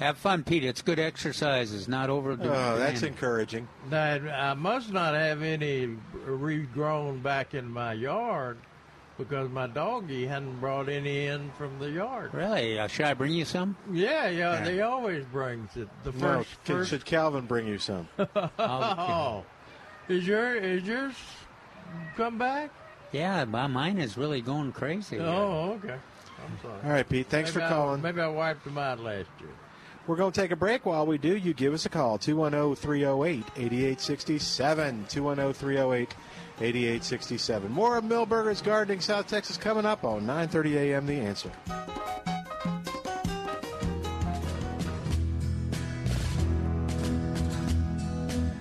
Have fun, Pete. It's good exercise. It's not overdoing. Oh, that's encouraging. Now, I must not have any regrown back in my yard because my doggy hadn't brought any in from the yard. Really? Uh, should I bring you some? Yeah, yeah, yeah. They always bring it. The first, no, first. Should Calvin bring you some? oh, is your is yours come back? Yeah, my mine is really going crazy. Oh, yeah. okay. I'm sorry. All right, Pete. Thanks maybe for calling. I, maybe I wiped them out last year. We're going to take a break. While we do, you give us a call, two one zero, three zero eight, eight eight six seven, two one zero, three zero eight, eight eight six seven. More of Milberger's Gardening South Texas coming up on nine thirty a.m. The Answer.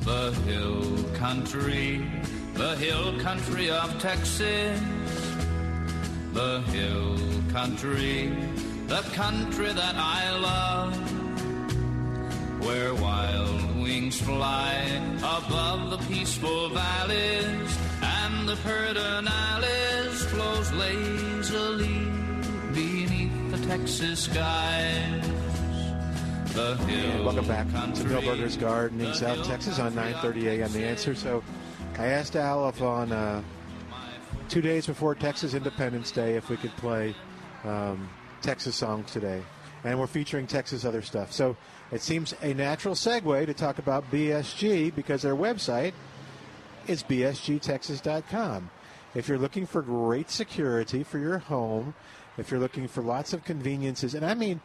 The hill country, the hill country of Texas. The hill country, the country that I love. Where wild wings fly above the peaceful valleys, and the Pedernales flows lazily beneath the Texas skies. The hill Welcome back country, to Milberger's Garden in South Texas on nine thirty a.m. The Answer. So I asked Al if on uh, two days before Texas Independence Day if we could play um, Texas songs today, and we're featuring Texas other stuff. So it seems a natural segue to talk about B S G because their website is b s g texas dot com. If you're looking for great security for your home, if you're looking for lots of conveniences, and I mean,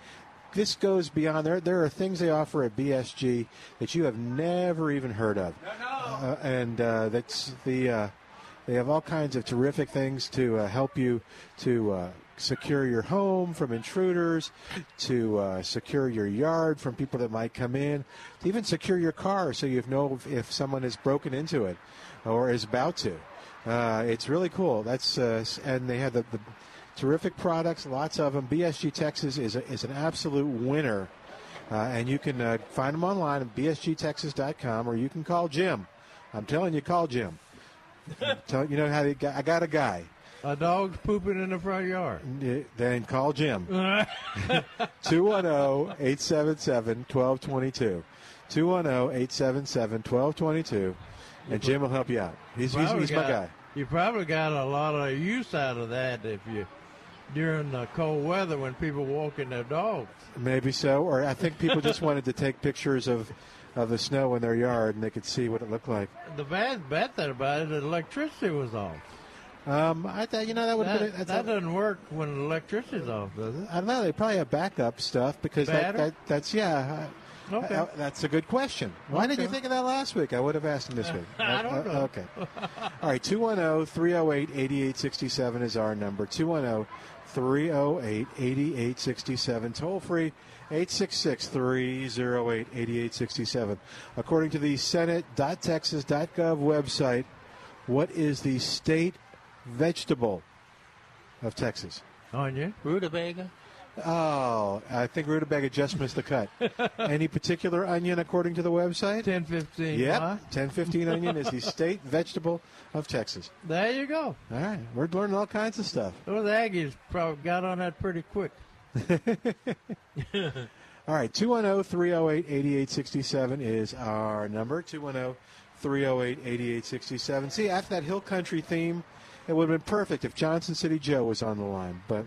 this goes beyond there. There are things they offer at B S G that you have never even heard of. No, no. Uh, and uh, that's the uh, they have all kinds of terrific things to uh, help you to uh, secure your home from intruders, to uh, secure your yard from people that might come in, to even secure your car so you know if, if someone has broken into it or is about to. Uh, it's really cool. That's uh, and they have the, the terrific products, lots of them. B S G Texas is a, is an absolute winner, uh, and you can uh, find them online at b s g texas dot com, or you can call Jim. I'm telling you, call Jim. Tell, you know how they got, I got a guy. A dog's pooping in the front yard. Then call Jim. two one zero, eight seven seven, one two two two. two one zero, eight seven seven, one two two two. And Jim will help you out. He's, he's, he's got, my guy. You probably got a lot of use out of that if you during the cold weather when people walk in their dogs. Maybe so. Or I think people just wanted to take pictures of of the snow in their yard and they could see what it looked like. The bad, bad thing about it, the electricity was off. Um, I thought, you know, that would have been... That, that doesn't work when electricity's off, does it? I don't know. They probably have backup stuff because that, that, that's, yeah, I, okay. I, I, that's a good question. Why okay. did you think of that last week? I would have asked him this week. I, I don't uh, know. Okay. All right, two one zero, three zero eight, eight eight six seven is our number. two one zero, three zero eight, eight eight six seven. Toll free, eight six six, three zero eight, eight eight six seven. According to the senate dot texas dot gov website, what is the state vegetable of Texas? Onion. Rutabaga. Oh, I think rutabaga just missed the cut. Any particular onion according to the website? ten fifteen. Yep, huh? ten fifteen onion is the state vegetable of Texas. There you go. All right, we're learning all kinds of stuff. Those Aggies probably got on that pretty quick. All right, two one zero, three zero eight, eight eight six seven is our number, two one zero, three zero eight, eight eight six seven. See, after that hill country theme, it would have been perfect if Johnson City Joe was on the line, but...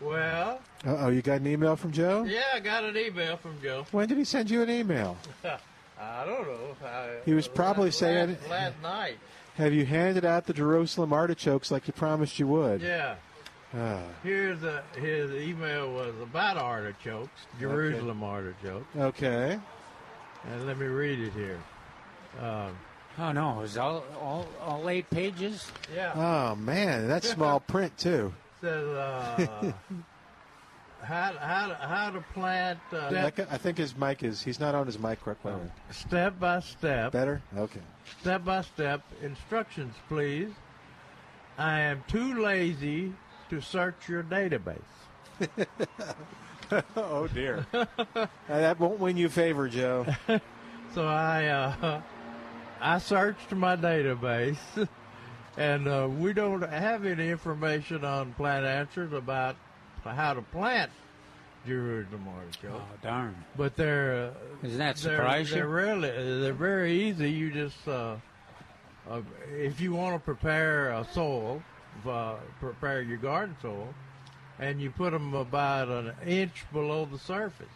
Well... Uh-oh, you got an email from Joe? Yeah, I got an email from Joe. When did he send you an email? I don't know. I, he was probably last, saying... Last night. Have you handed out the Jerusalem artichokes like you promised you would? Yeah. Uh, Here's a, his email was about artichokes, Jerusalem okay. artichoke. Okay. And let me read it here. Um... Oh, no, it was all, all, all eight pages? Yeah. Oh, man, that's small print, too. It says, uh, how, how, how to plant... Uh, step, I think his mic is, he's not on his mic correctly. Step by step. Better? Okay. Step by step. Instructions, please. I am too lazy to search your database. Oh, dear. That won't win you favor, Joe. So I... Uh, I searched my database, and uh, we don't have any information on Plant Answers about how to plant Jerusalem artichoke. Oh, darn! But they're uh, isn't that surprising? They're, they're really they're very easy. You just uh, uh, if you want to prepare a soil, uh, prepare your garden soil, and you put them about an inch below the surface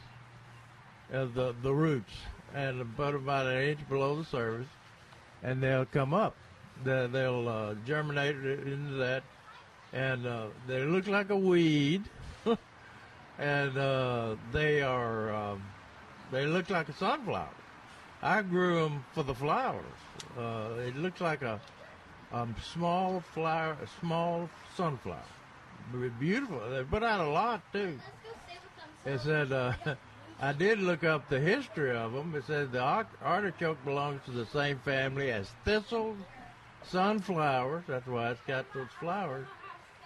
of the the roots, and put about an inch below the surface. And they'll come up. They'll, they'll uh, germinate into that. And uh, they look like a weed. And uh, they are, um, they look like a sunflower. I grew them for the flowers. Uh, it looks like a, a small flower, a small sunflower. Beautiful. They put out a lot, too. It said, uh, I did look up the history of them. It says the artichoke belongs to the same family as thistles, sunflowers, that's why it's got those flowers,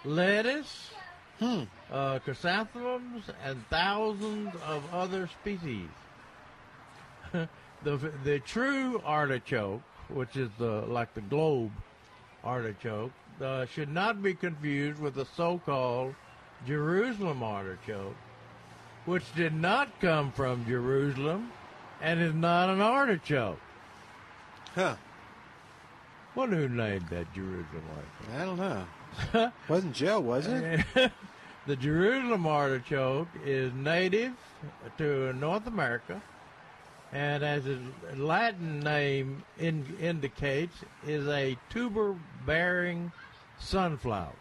lettuce, hmm. uh, chrysanthemums, and thousands of other species. the the true artichoke, which is the like the globe artichoke, uh, should not be confused with the so-called Jerusalem artichoke, which did not come from Jerusalem and is not an artichoke. Huh. Well, who named that Jerusalem artichoke? I don't know. Wasn't Joe, was it? The Jerusalem artichoke is native to North America, and as its Latin name in, indicates, is a tuber-bearing sunflower.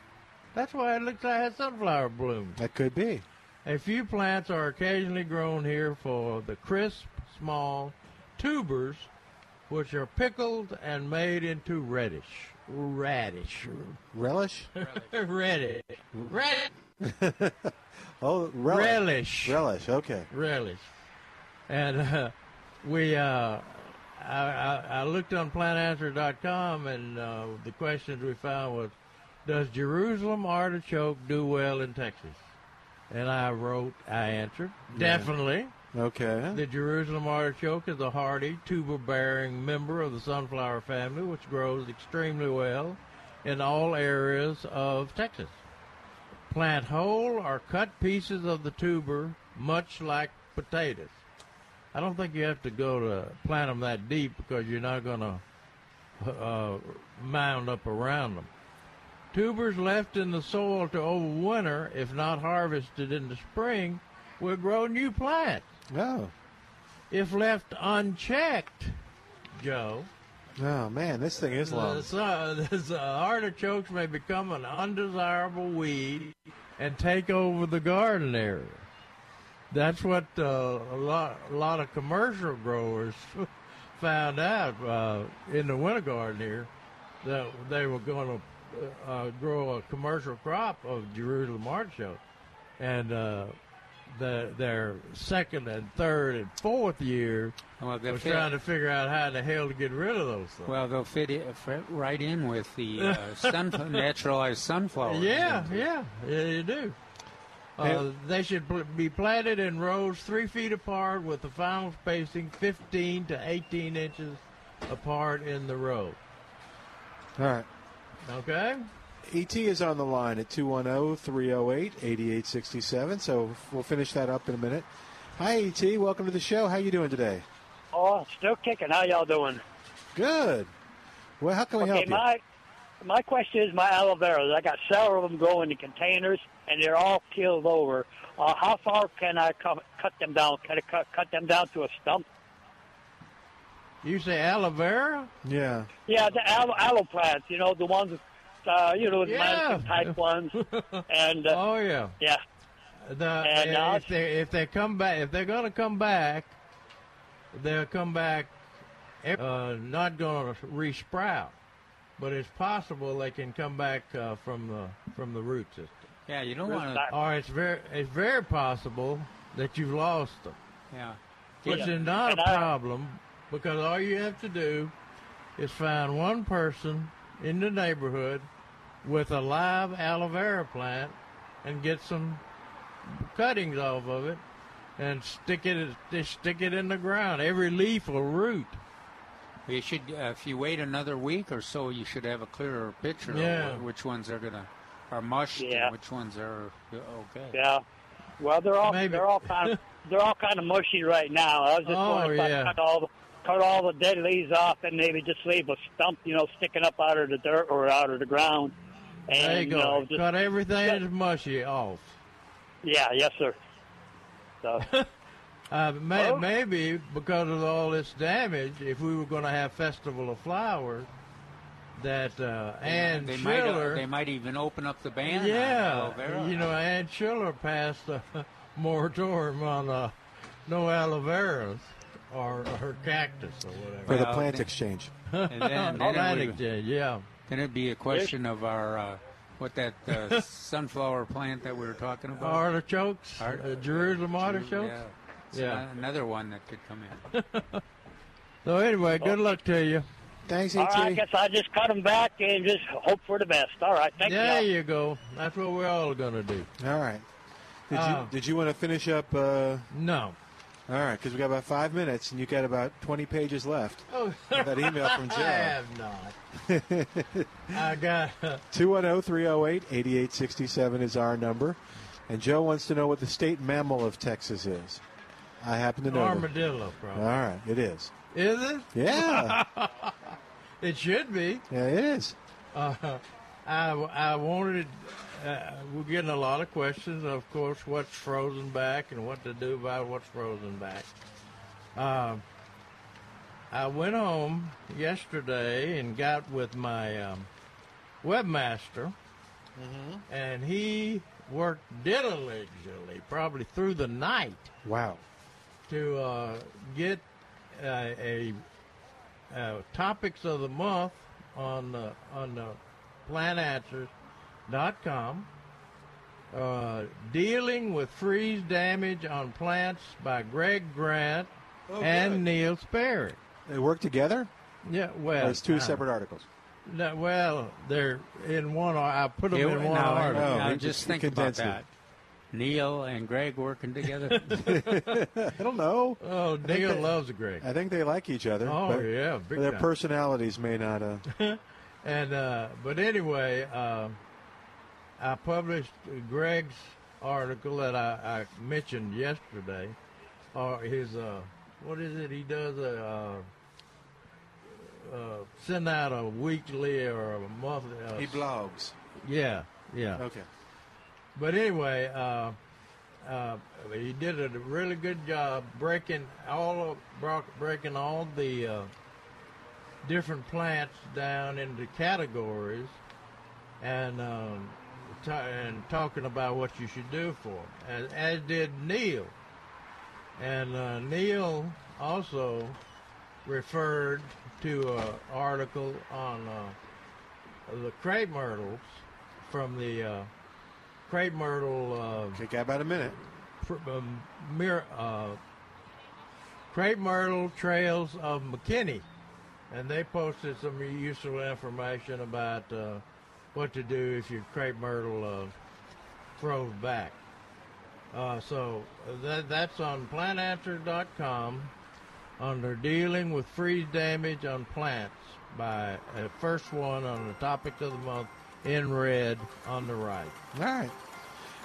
That's why it looks like a sunflower bloom. That could be. A few plants are occasionally grown here for the crisp, small tubers, which are pickled and made into reddish. Radish. Relish? Reddish. Reddish. Oh, relish. Relish, okay. Relish. And uh, we, uh, I, I looked on plant answer dot com, and uh, the questions we found was, does Jerusalem artichoke do well in Texas? And I wrote, I answered, yeah. Definitely. Okay. The Jerusalem artichoke is a hardy, tuber-bearing member of the sunflower family, which grows extremely well in all areas of Texas. Plant whole or cut pieces of the tuber, much like potatoes. I don't think you have to go to plant them that deep because you're not going to uh, mound up around them. Tubers left in the soil to overwinter, if not harvested in the spring, will grow new plants. Oh. If left unchecked, Joe. Oh, man, this thing is long. This, uh, this, uh, artichokes may become an undesirable weed and take over the garden area. That's what uh, a, lot, a lot of commercial growers found out uh, in the winter garden here, that they were going to uh, grow a commercial crop of Jerusalem artichoke. And uh, the, their second and third and fourth year well, was fit. trying to figure out how the hell to get rid of those things. Well, they'll fit, in, fit right in with the uh, sun, naturalized sunflowers. Yeah, yeah, yeah, you do. Uh, they should pl- be planted in rows three feet apart with the final spacing fifteen to eighteen inches apart in the row. All right. Okay. E T is on the line at two one zero, three zero eight, eight eight six seven, so we'll finish that up in a minute. Hi, E T. Welcome to the show. How you doing today? Oh, still kicking. How y'all doing? Good. Well, how can we okay, help you? My, my question is my aloe vera. I got several of them growing in containers, and they're all peeled over. Uh, how far can I come, cut them down? Can I cut, cut them down to a stump? You say aloe vera? Yeah. Yeah, the aloe, aloe plants, you know, the ones, uh, you know, the yeah. type ones. And, uh, oh, yeah. Yeah. The, and, uh, if, they, if they come back, if they're going to come back, they'll come back uh, not going to re-sprout. But it's possible they can come back uh, from the from the root system. Yeah, you don't want to. Or it's very, it's very possible that you've lost them. Yeah, which yeah. is not and a problem I, because all you have to do is find one person in the neighborhood with a live aloe vera plant and get some cuttings off of it and stick it stick it in the ground. Every leaf will root. You should, uh, if you wait another week or so, you should have a clearer picture yeah. of which ones are gonna. Are mushed, yeah. and which ones are okay? Yeah, well, they're all Maybe. they're all kind of they're all kind of mushy right now. I was just oh, going to yeah. cut all the, cut all the dead leaves off and maybe just leave a stump, you know, sticking up out of the dirt or out of the ground. And, there you go. You know, just, cut everything that's mushy off. Yeah. Yes, sir. So. uh, may, oh. Maybe because of all this damage, if we were going to have Festival of Flowers. That uh, Ann they Schiller... Might, uh, they might even open up the ban. Yeah, on you know, Ann Schiller passed a moratorium on uh, no aloe veras or, or cactus or whatever. For the plant exchange. And then, then plant would, exchange, yeah. Then it'd be a question of our, uh, what that uh, sunflower plant that we were talking about? Artichokes, Art- uh, Jerusalem artichokes. Yeah, it's yeah. An- another one that could come in. So anyway, good oh. luck to you. Thanks, E T. All right, I guess I just cut them back and just hope for the best. All right, thank you. There you go. That's what we're all going to do. All right. Did uh, you did you want to finish up? Uh... No. All right, because we got about five minutes, and you got about twenty pages left. Oh, that email from Joe. I have not. I got two one zero, three zero eight, eight eight six seven is our number, and Joe wants to know what the state mammal of Texas is. I happen to know. Armadillo, probably. All right, it is. Is it? Yeah. It should be. Yeah, it is. Uh, I, I wanted, uh, we're getting a lot of questions, of course, what's frozen back and what to do about what's frozen back. Uh, I went home yesterday and got with my um, webmaster, mm-hmm. and he worked diligently, probably through the night. Wow. To uh, get Uh, a uh, topics of the month on the, on the plant answers dot com, uh, dealing with freeze damage on plants by Greg Grant oh, and good. Neil Sperry. They work together? Yeah, well. Or it's two uh, separate articles? No, well, they're in one. I put them it, in one no, article. No, no, just think about that. It. Neil and Greg working together. I don't know. Oh, Neil they, loves Greg. I think they like each other. Oh, but yeah. Big their time. Personalities may not. Uh... and uh, But anyway, uh, I published Greg's article that I, I mentioned yesterday. Or his, uh, what is it he does? Uh, uh, send out a weekly or a monthly. Uh, he blogs. Yeah, yeah. Okay. But anyway, uh, uh, he did a really good job breaking all of, breaking all the uh, different plants down into categories, and um, t- and talking about what you should do for them, as, as did Neil. And uh, Neil also referred to an article on uh, the crepe myrtles from the uh, crepe myrtle. Uh, Take about a minute. Pr- um, mir- uh, crepe myrtle trails of McKinney, and they posted some useful information about uh, what to do if your crepe myrtle uh, throws back. Uh, so that, that's on plant answers dot com under Dealing with Freeze Damage on Plants by the uh, first one on the topic of the month in red on the right. All right.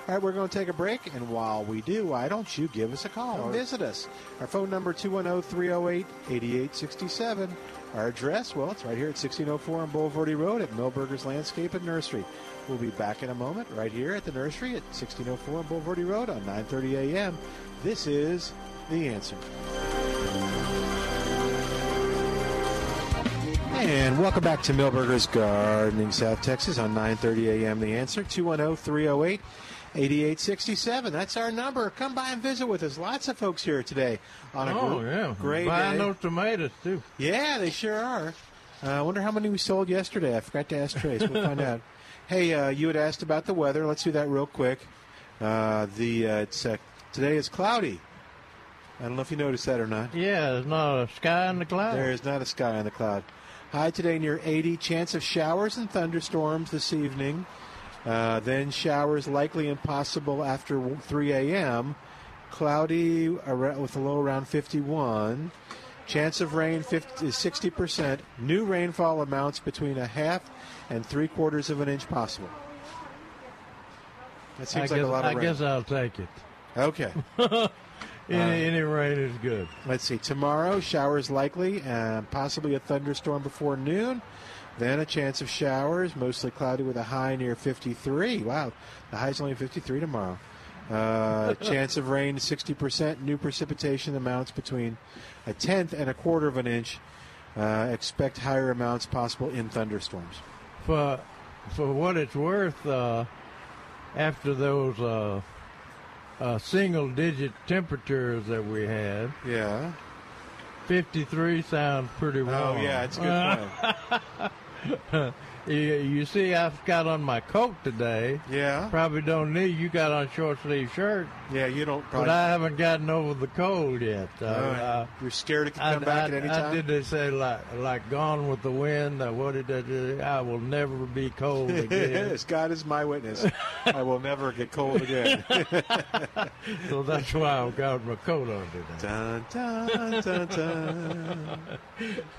All right, we're going to take a break, and while we do, why don't you give us a call and visit us. Our phone number, two one zero, three zero eight, eight eight six seven. Our address, well, it's right here at sixteen oh four on Bulverde Road at Milberger's Landscape and Nursery. We'll be back in a moment right here at the nursery at sixteen oh four on Bulverde Road on nine thirty a.m. This is The Answer. And welcome back to Milberger's Gardening, South Texas on nine thirty a.m. The Answer, two one zero, three zero eight, eight eight six seven. That's our number. Come by and visit with us. Lots of folks here today on a oh, gr- yeah. great Buying day. Buying those tomatoes, too. Yeah, they sure are. Uh, I wonder how many we sold yesterday. I forgot to ask Trace. We'll find out. Hey, uh, you had asked about the weather. Let's do that real quick. Uh, the uh, it's uh, today is cloudy. I don't know if you noticed that or not. Yeah, there's not a sky in the cloud. There is not a sky in the cloud. High today near eighty. Chance of showers and thunderstorms this evening. Uh, then showers likely impossible after three a.m. Cloudy with a low around fifty-one. Chance of rain fifty, sixty percent. New rainfall amounts between a half and three-quarters of an inch possible. That seems I like guess, a lot of I rain. I guess I'll take it. Okay. any, um, any rain is good. Let's see. Tomorrow, showers likely, uh, possibly a thunderstorm before noon. Then a chance of showers, mostly cloudy with a high near fifty-three. Wow, the high is only fifty-three tomorrow. Uh, chance of rain, sixty percent. New precipitation amounts between a tenth and a quarter of an inch. Uh, expect higher amounts possible in thunderstorms. For for what it's worth, uh, after those uh, uh, single-digit temperatures that we had, yeah, fifty-three sounds pretty warm. Oh, yeah, it's a good point. You, you see, I've got on my coat today. Yeah. Probably don't need. You got on a short sleeve shirt. Yeah, you don't. Probably. But I haven't gotten over the cold yet. Uh, uh, You're scared it could come I, back I, at any I, time. Did they say like like Gone with the Wind? Uh, what did they do? I will never be cold again. Yes, God is my witness. I will never get cold again. So that's why I've got my coat on today. Dun dun dun dun.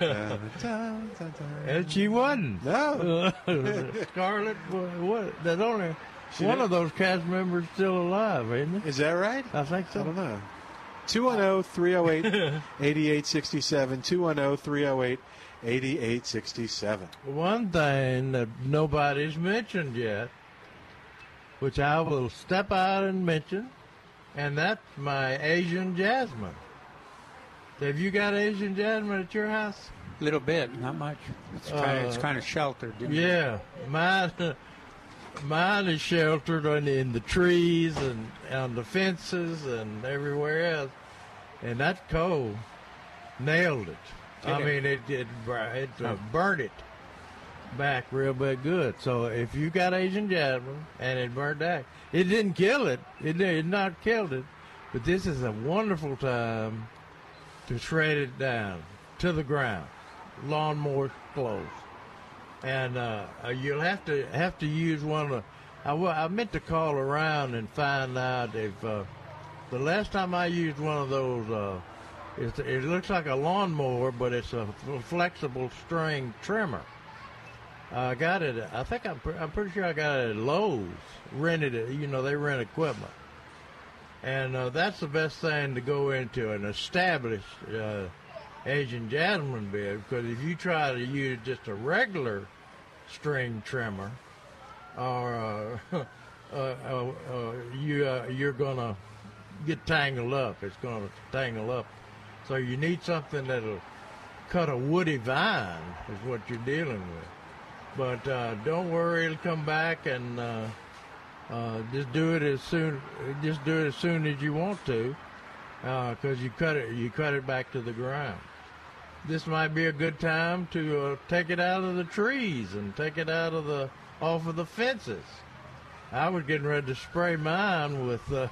Dun, dun, dun, dun. And she wasn't. No. Scarlett, what? There's only she one did. Of those cast members still alive, isn't it? Is that right? I think so. I don't know. two one zero, three zero eight, eight eight six seven. two one zero, three zero eight, eight eight six seven. One thing that nobody's mentioned yet, which I will step out and mention, and that's my Asian jasmine. Have you got Asian jasmine at your house? Little bit, not much. It's kind of, uh, it's kind of sheltered. Yeah, it? mine, mine is sheltered in, in the trees and on the fences and everywhere else. And that cold nailed it. Did I it? mean, it it, it uh, burnt it back real bit good. So if you got Asian jasmine and it burnt back, it didn't kill it. It did not killed it. But this is a wonderful time to shred it down. to the ground. Lawnmowers closed. And uh, you'll have to have to use one of the... I, I meant to call around and find out if... Uh, the last time I used one of those... Uh, It's, it looks like a lawnmower, but it's a flexible string trimmer. I got it. I think I'm, pre I'm pretty sure I got it at Lowe's. Rented it. You know, they rent equipment. And uh, that's the best thing to go into an established uh, Asian jasmine bed, because if you try to use just a regular string trimmer, or uh, uh, uh, uh, you, uh, you're going to get tangled up. It's going to tangle up. So you need something that'll cut a woody vine is what you're dealing with. But uh, don't worry, it'll come back, and uh, uh, just do it as soon. Just do it as soon as you want to, because uh, you cut it. You cut it back to the ground. This might be a good time to uh, take it out of the trees and take it out of the off of the fences. I was getting ready to spray mine with. Uh,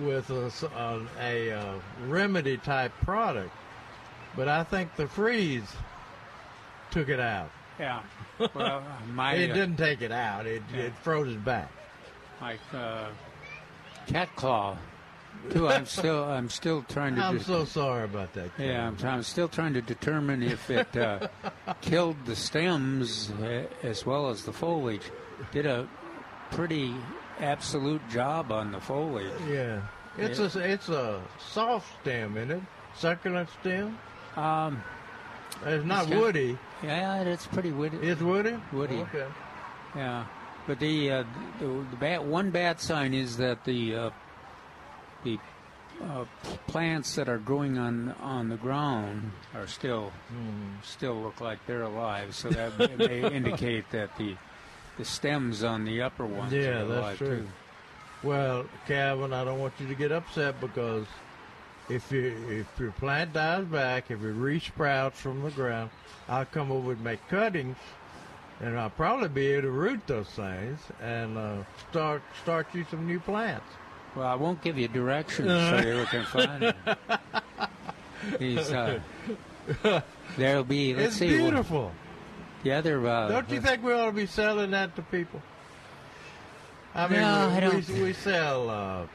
with a, a, a remedy type product, but I think the freeze took it out. Yeah, well, my it uh, didn't take it out. It, yeah. it froze it back. Like uh, cat claw. Too. I'm still I'm still trying to. I'm so sorry about that. Kid. Yeah, I'm, I'm still trying to determine if it uh, killed the stems as well as the foliage. Did a pretty. Absolute job on the foliage. Yeah, it's yeah. a it's a soft stem, isn't it? Succulent stem. Um, it's not it's woody. Of, yeah, it's pretty woody. It's woody. Woody. Okay. Yeah, but the uh, the, the bat, one bad sign is that the uh, the uh, plants that are growing on on the ground are still mm. still look like they're alive. So that may indicate that the The stems on the upper ones. Yeah, that's true. Too. Well, Calvin, I don't want you to get upset, because if you if your plant dies back, if it resprouts from the ground, I'll come over and make cuttings, and I'll probably be able to root those things and uh, start start you some new plants. Well, I won't give you directions so you can find them. These uh, there'll be. Let's it's see, beautiful. One. The other, uh, don't you think we ought to be selling that to people? I mean, no, we, I don't. We, we sell. Uh,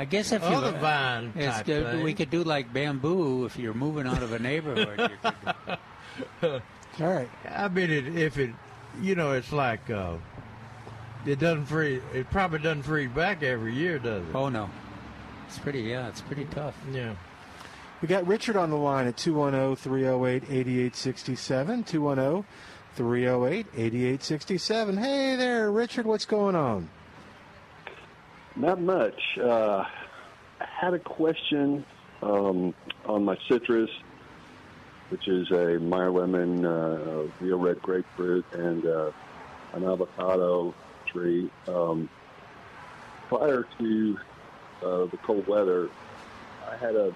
I guess if other you, vine type uh, we could do like bamboo if you're moving out of a neighborhood. All right. I mean, it, if it, you know, it's like uh, it doesn't freeze. It probably doesn't freeze back every year, does it? Oh no, it's pretty. Yeah, it's pretty tough. Yeah. We got Richard on the line at two one zero, three zero eight, eight eight six seven. two one zero, three zero eight, eight eight six seven. Hey there, Richard. What's going on? Not much. Uh, I had a question um, on my citrus, which is a Meyer lemon, uh, real red grapefruit, and uh, an avocado tree. Um, prior to uh, the cold weather, I had a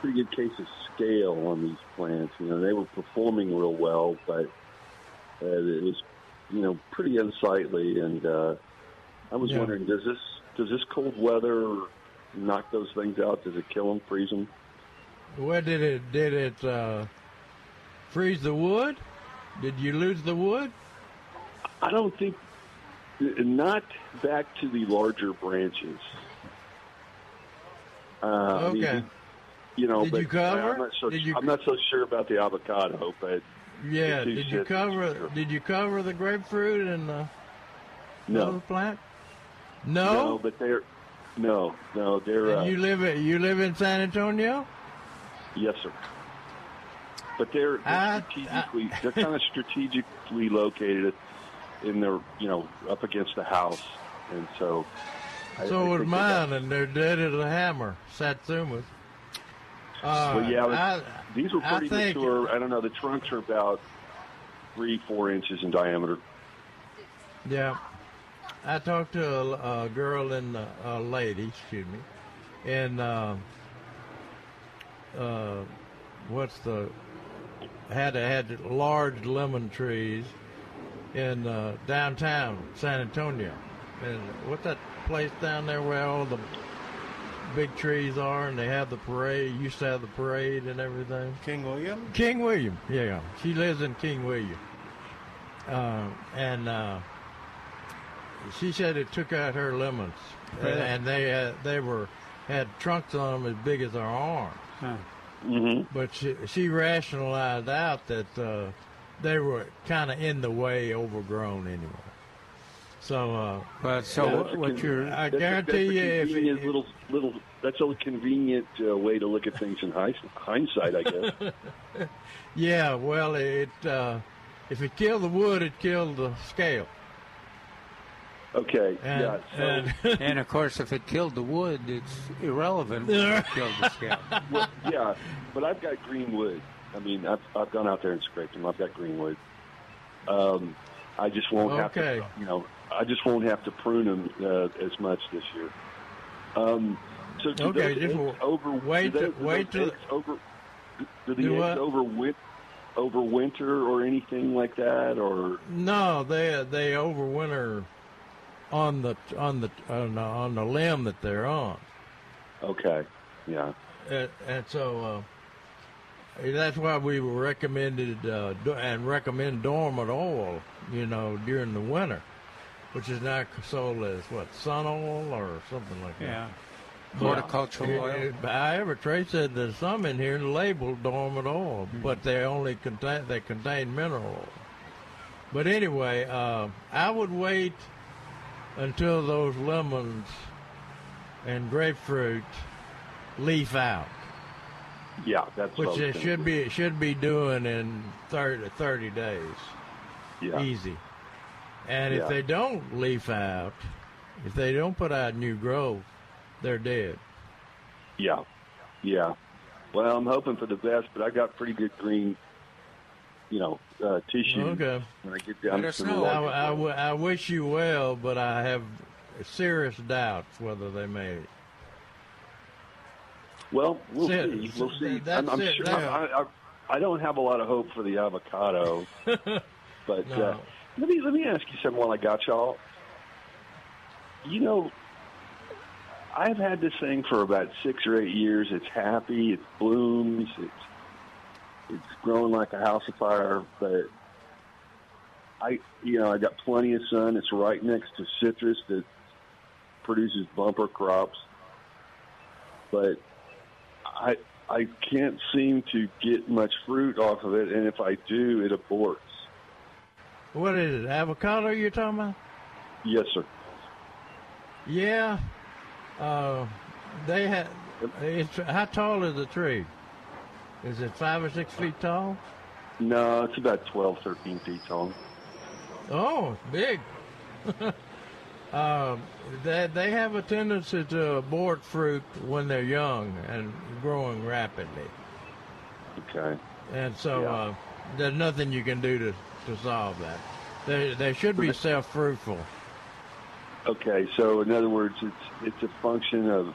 pretty good case of scale on these plants. You know, they were performing real well, but uh, it was, you know, pretty unsightly. And uh, I was yeah. wondering, does this does this cold weather knock those things out? Does it kill them, freeze them? Where did it did it uh, freeze the wood? Did you lose the wood? I don't think, not back to the larger branches. Uh, okay. I mean, you know, did but, you cover? I'm not, so, did you, I'm not so sure about the avocado, but yeah. Did you cover? Sure. Did you cover the grapefruit and the no. other plant? No. No, but they're no, no, they're. And uh, you live you live in San Antonio? Yes, sir. But they're, they're I, strategically I, they're kind of strategically located in their you know up against the house, and so. So I, I was mine, and they're dead as a hammer, Satsumas. Uh, well, yeah, I, these were pretty I think, mature. I don't know. The trunks are about three, four inches in diameter. Yeah, I talked to a, a girl and a, a lady, excuse me, and uh, uh, what's the had had large lemon trees in uh, downtown San Antonio, and what's that place down there where all the big trees are, and they have the parade. Used to have the parade and everything. King William? King William, yeah. She lives in King William. Uh, and uh, she said it took out her lemons. Yeah. And they had, they were had trunks on them as big as our arms. Huh. Mm-hmm. But she, she rationalized out that uh, they were kind of in the way, overgrown anyway. So, uh, but so yeah, what, what you're, I guarantee you, if you, little, little, that's a convenient uh, way to look at things in hindsight, I guess. Yeah, well, it uh, if it killed the wood, it killed the scale. Okay. And, yeah. So, and, and of course, if it killed the wood, it's irrelevant. It killed the scale. Well, yeah, but I've got green wood. I mean, I've I've gone out there and scraped them. I've got green wood. Um, I just won't okay. have to, you know, I just won't have to prune them uh, as much this year. Um, so do okay, those eggs over wait, do, they, do wait till over do the do eggs over win, overwinter or anything like that, or no? They they overwinter on the on the on the, on the limb that they're on. Okay, yeah, and, and so. Uh, That's why we were recommended uh, and recommend dormant oil, you know, during the winter, which is now sold as what, sun oil or something like yeah. that. Horticultural yeah. oil. However, Trey said there's some in here labeled dormant oil, mm-hmm. but they only contain they contain mineral oil. But anyway, uh, I would wait until those lemons and grapefruit leaf out. Yeah, that's which it should be. It should be doing in thirty, thirty days, yeah. easy. And yeah. if they don't leaf out, if they don't put out new growth, they're dead. Yeah, yeah. Well, I'm hoping for the best, but I got pretty good green, you know, uh, tissue. Okay. When I get down to the I, I, w- I wish you well, but I have serious doubts whether they made it. Well, we'll that's see. It. We'll see. That's I'm, I'm it. Sure. I, I, I don't have a lot of hope for the avocado, but no. uh, let me let me ask you something while I got y'all. You know, I've had this thing for about six or eight years. It's happy. It blooms. It's it's growing like a house of fire. But I, you know, I got plenty of sun. It's right next to citrus that produces bumper crops, but I I can't seem to get much fruit off of it, and if I do, it aborts. What is it, avocado you're talking about? Yes, sir. Yeah. Uh, they ha- it's, how tall is the tree? Is it five or six feet tall? No, it's about twelve, thirteen feet tall. Oh, it's big. Uh, they, they have a tendency to abort fruit when they're young and growing rapidly. Okay. And so yeah. uh, there's nothing you can do to, to solve that. They they should be self-fruitful. Okay, so in other words, it's it's a function of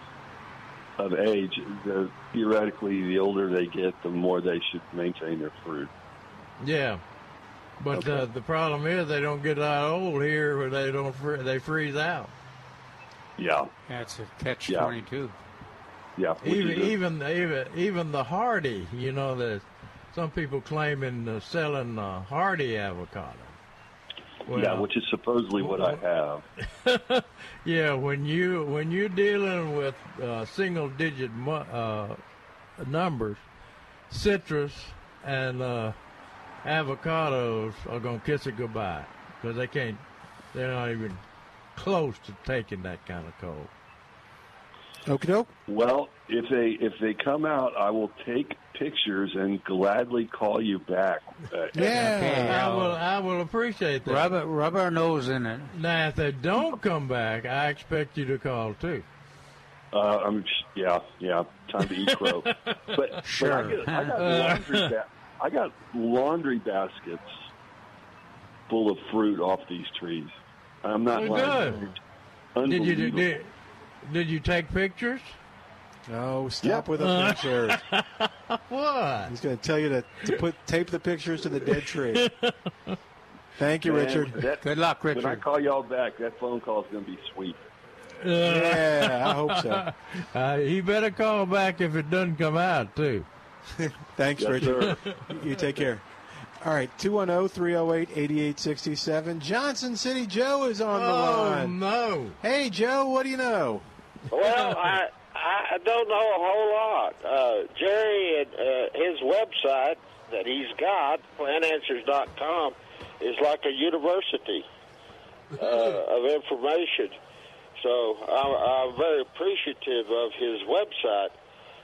of age. The, theoretically, the older they get, the more they should maintain their fruit. Yeah. But okay. the, the problem is they don't get that old here where they don't fr- they freeze out. Yeah, that's a catch yeah. twenty-two. Yeah, even even the, even even the hardy, you know, that some people claim in uh, selling uh, hardy avocado. Well, yeah, which is supposedly what well, I have. Yeah, when you when you're dealing with uh, single digit mu- uh, numbers, citrus and. Uh, Avocados are going to kiss it goodbye because they can't, they're not even close to taking that kind of cold. Okie doke. Well, if they if they come out, I will take pictures and gladly call you back. Uh, yeah, okay, I will I will appreciate that. Rub, it, rub our nose in it. Now, if they don't come back, I expect you to call, too. Uh, I'm just, yeah, yeah, time to eat crow. But, sure. But I, I got laundry uh, back. I got laundry baskets full of fruit off these trees. I'm not oh, lying. Good. Did you did, did you take pictures? No, stop yep. with the pictures. What? He's going to tell you to, to put tape the pictures to the dead tree. Thank you, and Richard. That, good luck, Richard. When I call y'all back, that phone call is going to be sweet. Yeah, I hope so. Uh, you better call back if it doesn't come out, too. Thanks, yes, Richard. You take care. All right, two one zero, three zero eight, eight eight six seven. Johnson City Joe is on oh, the line. Oh, no. Hey, Joe, what do you know? Well, I I don't know a whole lot. Uh, Jerry and uh, his website that he's got, plant answers dot com, is like a university uh, of information. So I'm, I'm very appreciative of his website.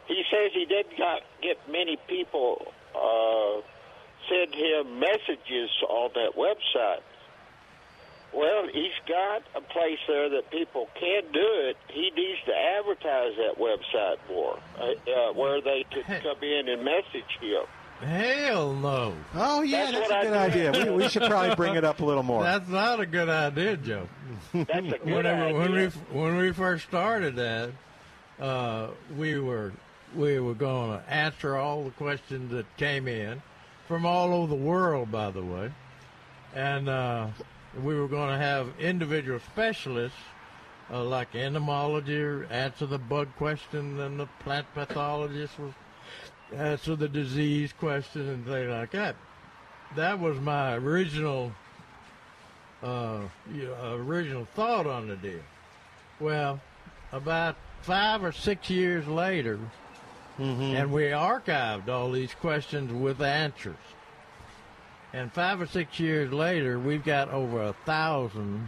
He says he did not get many people uh, send him messages on that website. Well, he's got a place there that people can do it. He needs to advertise that website more, uh, where they could come in and message him. Hell no. Oh, yeah, that's, that's a good I idea. We, we should probably bring it up a little more. That's not a good idea, Joe. That's a good when, idea. When we, when we first started that, uh, we were we were going to answer all the questions that came in from all over the world, by the way. And uh, we were going to have individual specialists uh, like entomology answer the bug question, and the plant pathologist was answer the disease question and things like that. That was my original uh, original thought on the deal. Well, about five or six years later, mm-hmm. and we archived all these questions with answers. And five or six years later, we've got over a thousand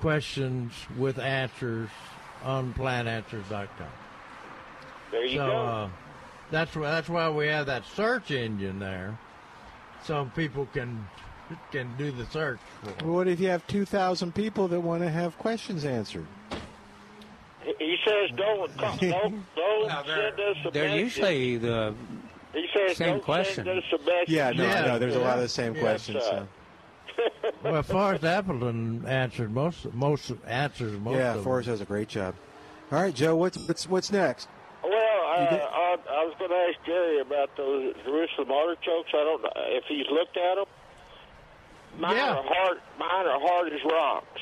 questions with answers on plant answers dot com. There you so, go. Uh, That's why, that's why we have that search engine there, so people can can do the search for it. What if you have two thousand people that want to have questions answered? He says don't, don't, don't no, send us a They're message. usually the he says, same don't question. Send us a message. Yeah, no, yeah, no, there's yeah. a lot of the same yeah, questions. So. Well, Forrest Appleton answered most, most answers most yeah, of Yeah, Forrest them. does a great job. All right, Joe, what's what's, what's next? Uh, I, I was going to ask Jerry about those Jerusalem artichokes. I don't know if he's looked at them. Mine, yeah. are hard, mine are hard as rocks.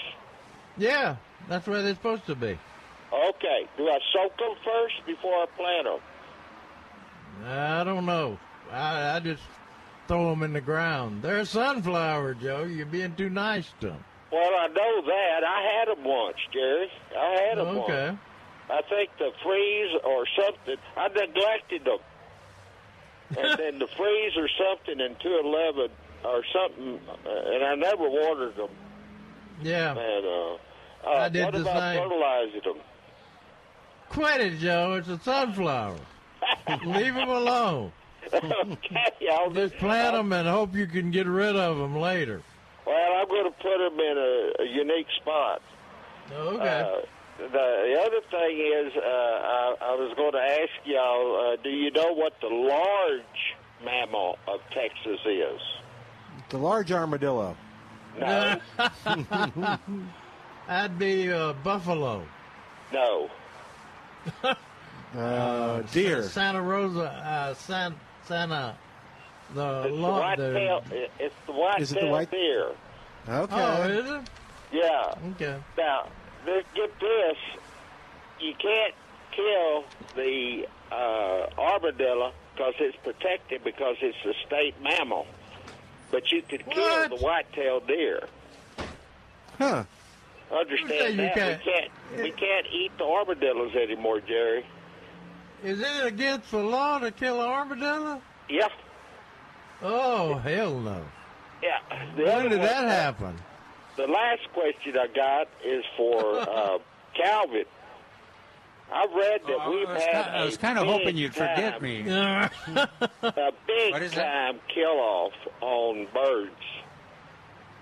Yeah, that's where they're supposed to be. Okay. Do I soak them first before I plant them? I don't know. I, I just throw them in the ground. They're a sunflower, Joe. You're being too nice to them. Well, I know that. I had them once, Jerry. I had them okay. once. I think the freeze or something, I neglected them. And then the freeze or something in two eleven or something, and I never watered them. Yeah. And, uh, uh, I did what the about same. fertilizing them? Quit it, Joe. It's a sunflower. Leave them alone. Okay, I'll just plant I'll, them and hope you can get rid of them later. Well, I'm going to put them in a, a unique spot. Okay. Uh, The, the other thing is, uh, I, I was going to ask y'all, uh, do you know what the large mammal of Texas is? The large armadillo. No. That'd be uh, buffalo. No. uh, uh, deer. Santa Rosa, uh, San, Santa, the it's long, the white the, tail, it's the white-tailed deer. Okay. Oh, is it? Yeah. Okay. Now, get this, you can't kill the uh, armadillo because it's protected because it's a state mammal, but you could kill the white-tailed deer. Huh. Understand that. Can't. We, can't, it, we can't eat the armadillos anymore, Jerry. Is it against the law to kill an armadillo? Yeah. Oh, hell no. Yeah. When did that happen? The last question I got is for uh, Calvin. I've read that oh, we've I had kind, a I was kind of hoping you'd time, forget me. a big time kill-off on birds.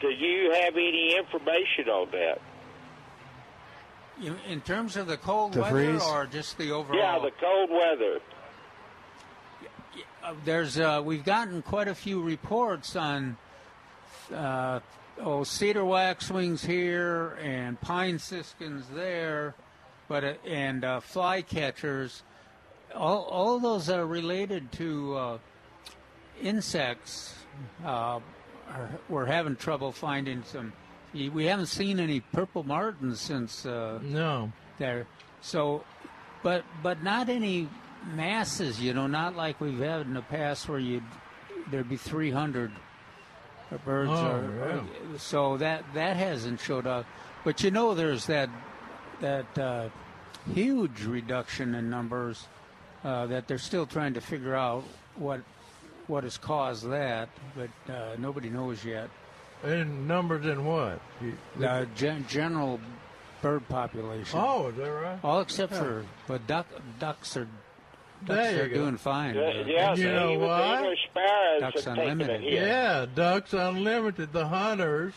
Do you have any information on that? You, in terms of the cold the weather freeze? or just the overall? Yeah, the cold weather. There's uh, We've gotten quite a few reports on... Uh, Oh, cedar waxwings here and pine siskins there, but uh, and uh, fly catchers. All, all those are related to uh, insects. Uh, are, we're having trouble finding some We haven't seen any purple martins since uh, no there. So, but but not any masses, you know, not like we've had in the past where you there'd be three hundred birds. Oh, or, yeah. or, so that that hasn't showed up. But you know, there's that that uh, huge reduction in numbers uh, that they're still trying to figure out what what has caused that, but uh, nobody knows yet. In numbers in what? Uh, gen- general bird population. Oh, is that right? All except yeah. for, but duck, ducks are ducks are go. doing fine. Yeah, yeah, you so know what? Ducks Unlimited. Yeah, Ducks Unlimited. The hunters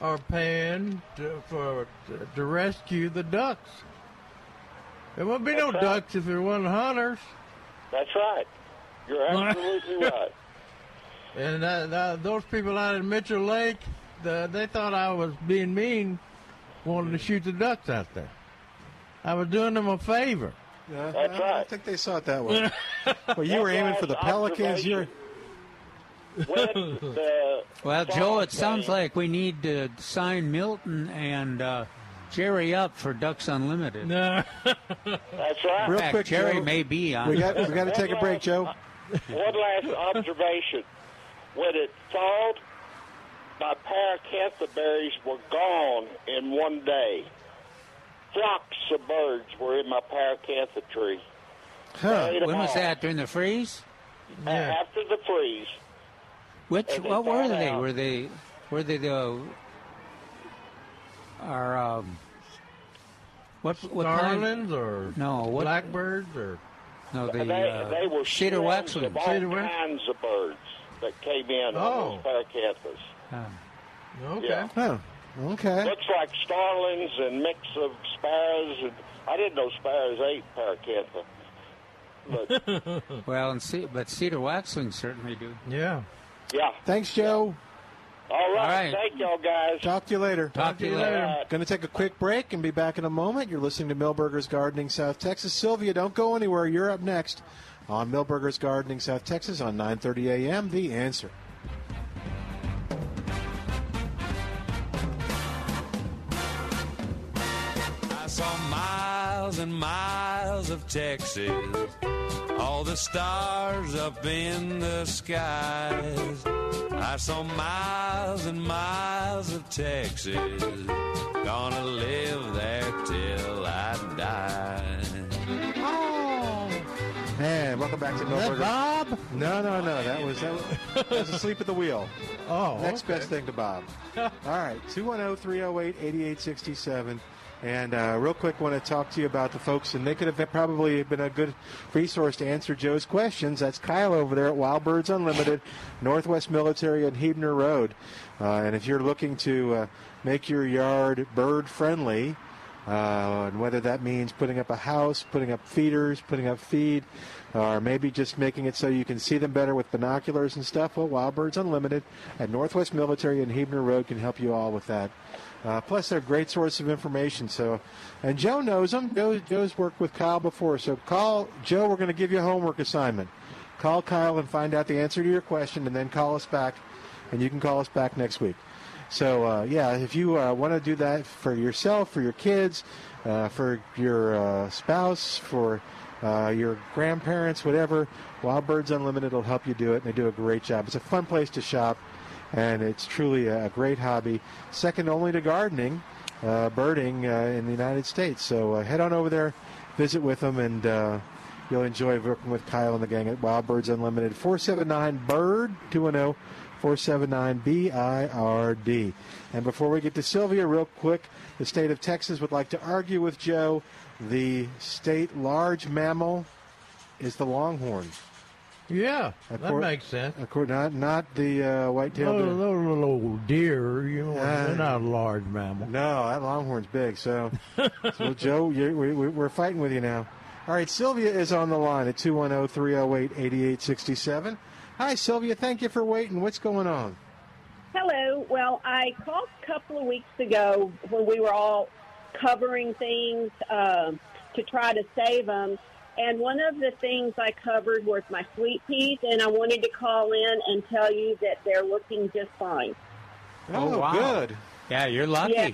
are paying to, for to rescue the ducks. There wouldn't be That's no right. ducks if there wasn't hunters. That's right. You're absolutely right. And uh, th- those people out at Mitchell Lake, the, they thought I was being mean, wanting to shoot the ducks out there. I was doing them a favor. Yeah, That's I, right. I think they saw it that way. Well, you were aiming for the pelicans. You're... the well, Joe, it sounds like we need to sign Milton and uh, Jerry up for Ducks Unlimited. No. That's right. Real quick, Jerry Joe, may be on. We got we got to take last, a break, Joe. One last observation. When it thawed, my pyracantha berries were gone in one day. Flocks of birds were in my pyracantha tree. Huh. When was all. that? During the freeze? Yeah. After the freeze. Which? What were they? Out. Were they? Were they the? Or um. What? What starlings or no? What, blackbirds or no? The, they uh, they were cedar waxwings. All cedar kinds of birds that came in oh. on those paracanthas. Oh. Okay. Yeah. Huh. Okay. Looks like starlings and mix of sparrows. And I didn't know sparrows ate paracantha. But well, and see, but cedar waxwings certainly do. Yeah. Yeah. Thanks, Joe. Yeah. All, right. All right. Thank y'all, guys. Talk to you later. Talk, Talk to you later. later. Going to take a quick break and be back in a moment. You're listening to Milberger's Gardening South Texas. Sylvia, don't go anywhere. You're up next on Milberger's Gardening South Texas on nine thirty a.m. The Answer. I saw miles and miles of Texas, all the stars up in the skies. I saw miles and miles of Texas, gonna live there till I die. Man, welcome back to Milberger. Bob? No, no, no. That was that was, that was asleep at the wheel. Oh, next okay. best thing to Bob. All right, two one zero, three zero eight, eight eight six seven. And uh, real quick, want to talk to you about the folks, and they could have probably been a good resource to answer Joe's questions. That's Kyle over there at Wild Birds Unlimited, Northwest Military and Hebner Road. Uh, and if you're looking to uh, make your yard bird-friendly, Uh, and whether that means putting up a house, putting up feeders, putting up feed, or maybe just making it so you can see them better with binoculars and stuff, well, Wild Birds Unlimited at Northwest Military and Hebner Road can help you all with that. Uh, plus, they're a great source of information. So, and Joe knows them. Joe, Joe's worked with Kyle before. So call Joe. We're going to give you a homework assignment. Call Kyle and find out the answer to your question, and then call us back, and you can call us back next week. So, uh, yeah, if you uh, want to do that for yourself, for your kids, uh, for your uh, spouse, for uh, your grandparents, whatever, Wild Birds Unlimited will help you do it, and they do a great job. It's a fun place to shop, and it's truly a great hobby, second only to gardening, uh, birding uh, in the United States. So uh, head on over there, visit with them, and uh, you'll enjoy working with Kyle and the gang at Wild Birds Unlimited. four seven nine, B I R D, two one zero. four seven nine B I R D. And before we get to Sylvia, real quick, the state of Texas would like to argue with Joe. The state large mammal is the longhorn. Yeah, Acor- that makes sense. Acor- not, not the uh, white-tailed deer. Little, little, little deer, you know, uh, they're not a large mammal. No, that longhorn's big. So, so Joe, you, we, we're fighting with you now. All right, Sylvia is on the line at two one zero, three zero eight, eight eight six seven. Hi, Sylvia. Thank you for waiting. What's going on? Hello. Well, I called a couple of weeks ago when we were all covering things uh, to try to save them, and one of the things I covered was my sweet peas, and I wanted to call in and tell you that they're looking just fine. Oh, oh wow. Good. Yeah, you're lucky. Yeah.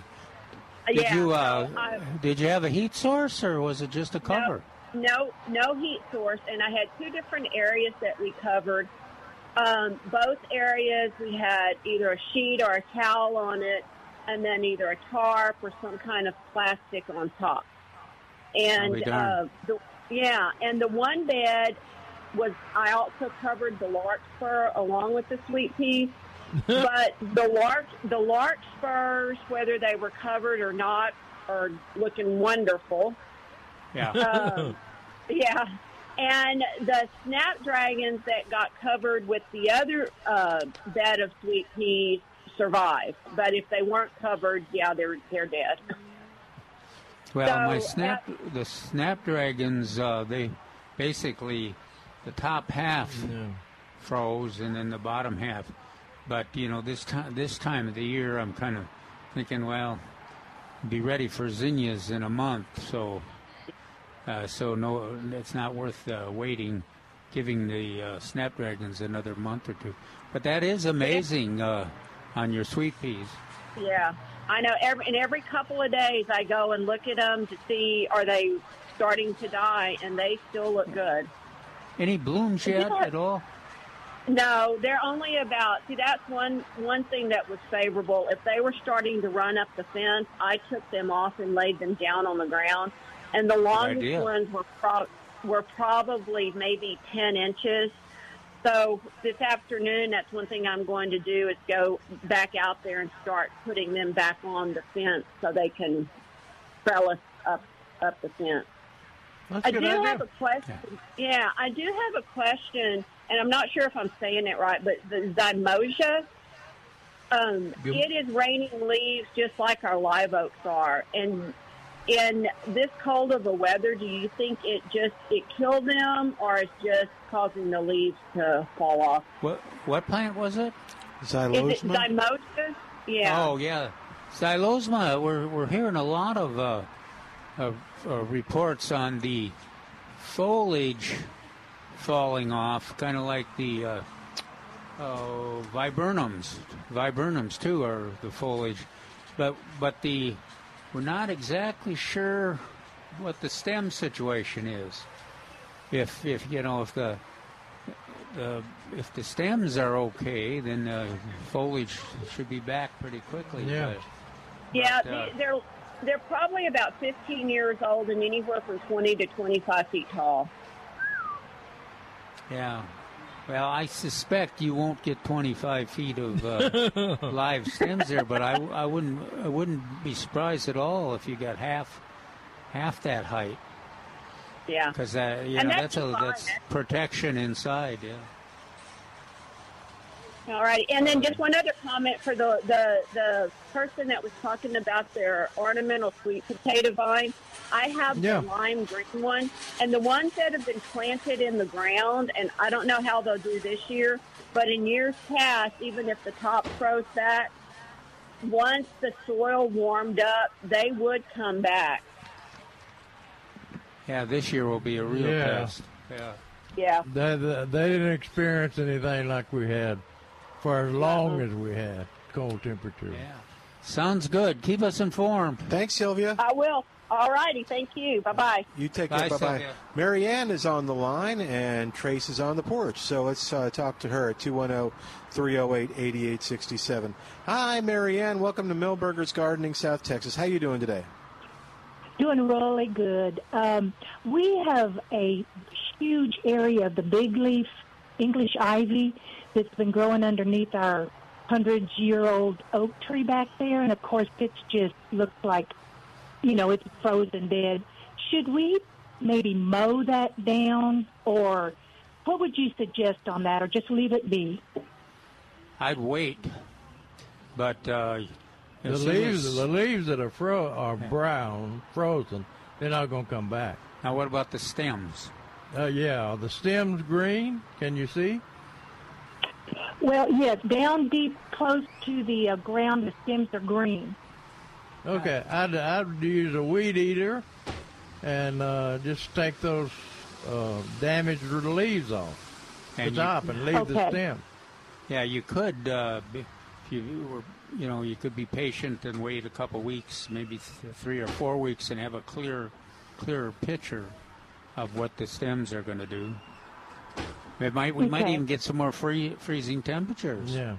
Did yeah, you uh, so, uh, did you have a heat source, or was it just a cover? No, no, no heat source, and I had two different areas that we covered. Um, both areas we had either a sheet or a towel on it, and then either a tarp or some kind of plastic on top. And uh, the, yeah, and the one bed was I also covered the larkspur along with the sweet pea. But the lark, the lark spurs, whether they were covered or not, are looking wonderful. Yeah, um, yeah. And the snapdragons that got covered with the other uh, bed of sweet peas survived. But if they weren't covered, yeah, they're they're dead. Well, so, my snap uh, the snapdragons, uh, they basically the top half yeah. froze, and then the bottom half. But, you know, this time this time of the year, I'm kind of thinking, well, be ready for zinnias in a month. So, uh, so no, it's not worth uh, waiting, giving the uh, snapdragons another month or two. But that is amazing uh, on your sweet peas. Yeah, I know. Every, and every couple of days, I go and look at them to see are they starting to die, and they still look good. Any blooms yet yeah. at all? No, they're only about, see, that's one, one thing that was favorable. If they were starting to run up the fence, I took them off and laid them down on the ground. And the longest ones were pro- were probably maybe ten inches. So this afternoon, that's one thing I'm going to do is go back out there and start putting them back on the fence so they can trellis up, up the fence. That's I do idea. have a question. Yeah. yeah, I do have a question. And I'm not sure if I'm saying it right, but the zymosia, um, it is raining leaves just like our live oaks are. And in this cold of a weather, do you think it just it killed them, or it's just causing the leaves to fall off? What what plant was it? Xylosma. Is it zymosia? Yeah. Oh yeah, xylosma. We're we're hearing a lot of uh, of uh, reports on the foliage falling off, kind of like the uh, uh, viburnums. Viburnums too are the foliage, but but the we're not exactly sure what the stem situation is. If if you know if the, the if the stems are okay, then the foliage should be back pretty quickly. Yeah, but, yeah, but, uh, they're they're probably about fifteen years old and anywhere from twenty to twenty-five feet tall. Yeah. Well, I suspect you won't get twenty-five feet of uh, live stems there, but I, I wouldn't I wouldn't be surprised at all if you got half half that height. Yeah. Because that you know, that's that's, a, that's protection inside. Yeah. All right, and then just one other comment for the the the person that was talking about their ornamental sweet potato vine. I have yeah. the lime green one, and the ones that have been planted in the ground, and I don't know how they'll do this year, but in years past, even if the top froze back, once the soil warmed up, they would come back. Yeah, this year will be a real yeah. test. Yeah. Yeah. They, they, they didn't experience anything like we had for as long as we had cold temperatures. Yeah. Sounds good. Keep us informed. Thanks, Sylvia. I will. All righty. Thank you. Bye-bye. You take care. Bye, bye-bye. Mary Ann is on the line, and Trace is on the porch. So let's uh, talk to her at two one zero, three zero eight, eight eight six seven. Hi, Mary Ann. Welcome to Milberger's Gardening, South Texas. How you doing today? Doing really good. Um, we have a huge area of the big leaf English ivy that's been growing underneath our hundred-year-old oak tree back there, and, of course, it just looks like, you know, it's frozen dead. Should we maybe mow that down, or what would you suggest on that, or just leave it be? I'd wait, but uh, the leaves as... the leaves that are fro are brown, frozen, they're not going to come back. Now, what about the stems? Uh, yeah, are the stems green? Can you see? Well, yes, down deep close to the uh, ground, the stems are green. Okay, I'd, I'd use a weed eater and uh, just take those uh, damaged leaves off the and top you, and leave okay. the stem. Yeah, you could, uh, be, if you were, you know, you could be patient and wait a couple weeks, maybe th- three or four weeks, and have a clear, clearer picture of what the stems are going to do. It might, we okay. might even get some more free, freezing temperatures. Yeah.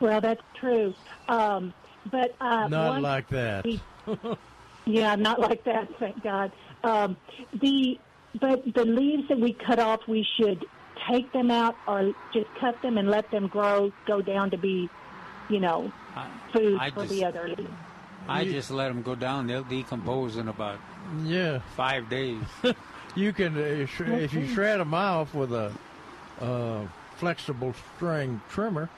Well, that's true. Um, but uh, not one, like that. Yeah, not like that. Thank God. Um, the but the leaves that we cut off, we should take them out or just cut them and let them grow, go down to be, you know, food I, I for just, the other leaves. I you, just let them go down. They'll decompose in about yeah five days. You can uh, sh- if you shred them off with a uh, flexible string trimmer.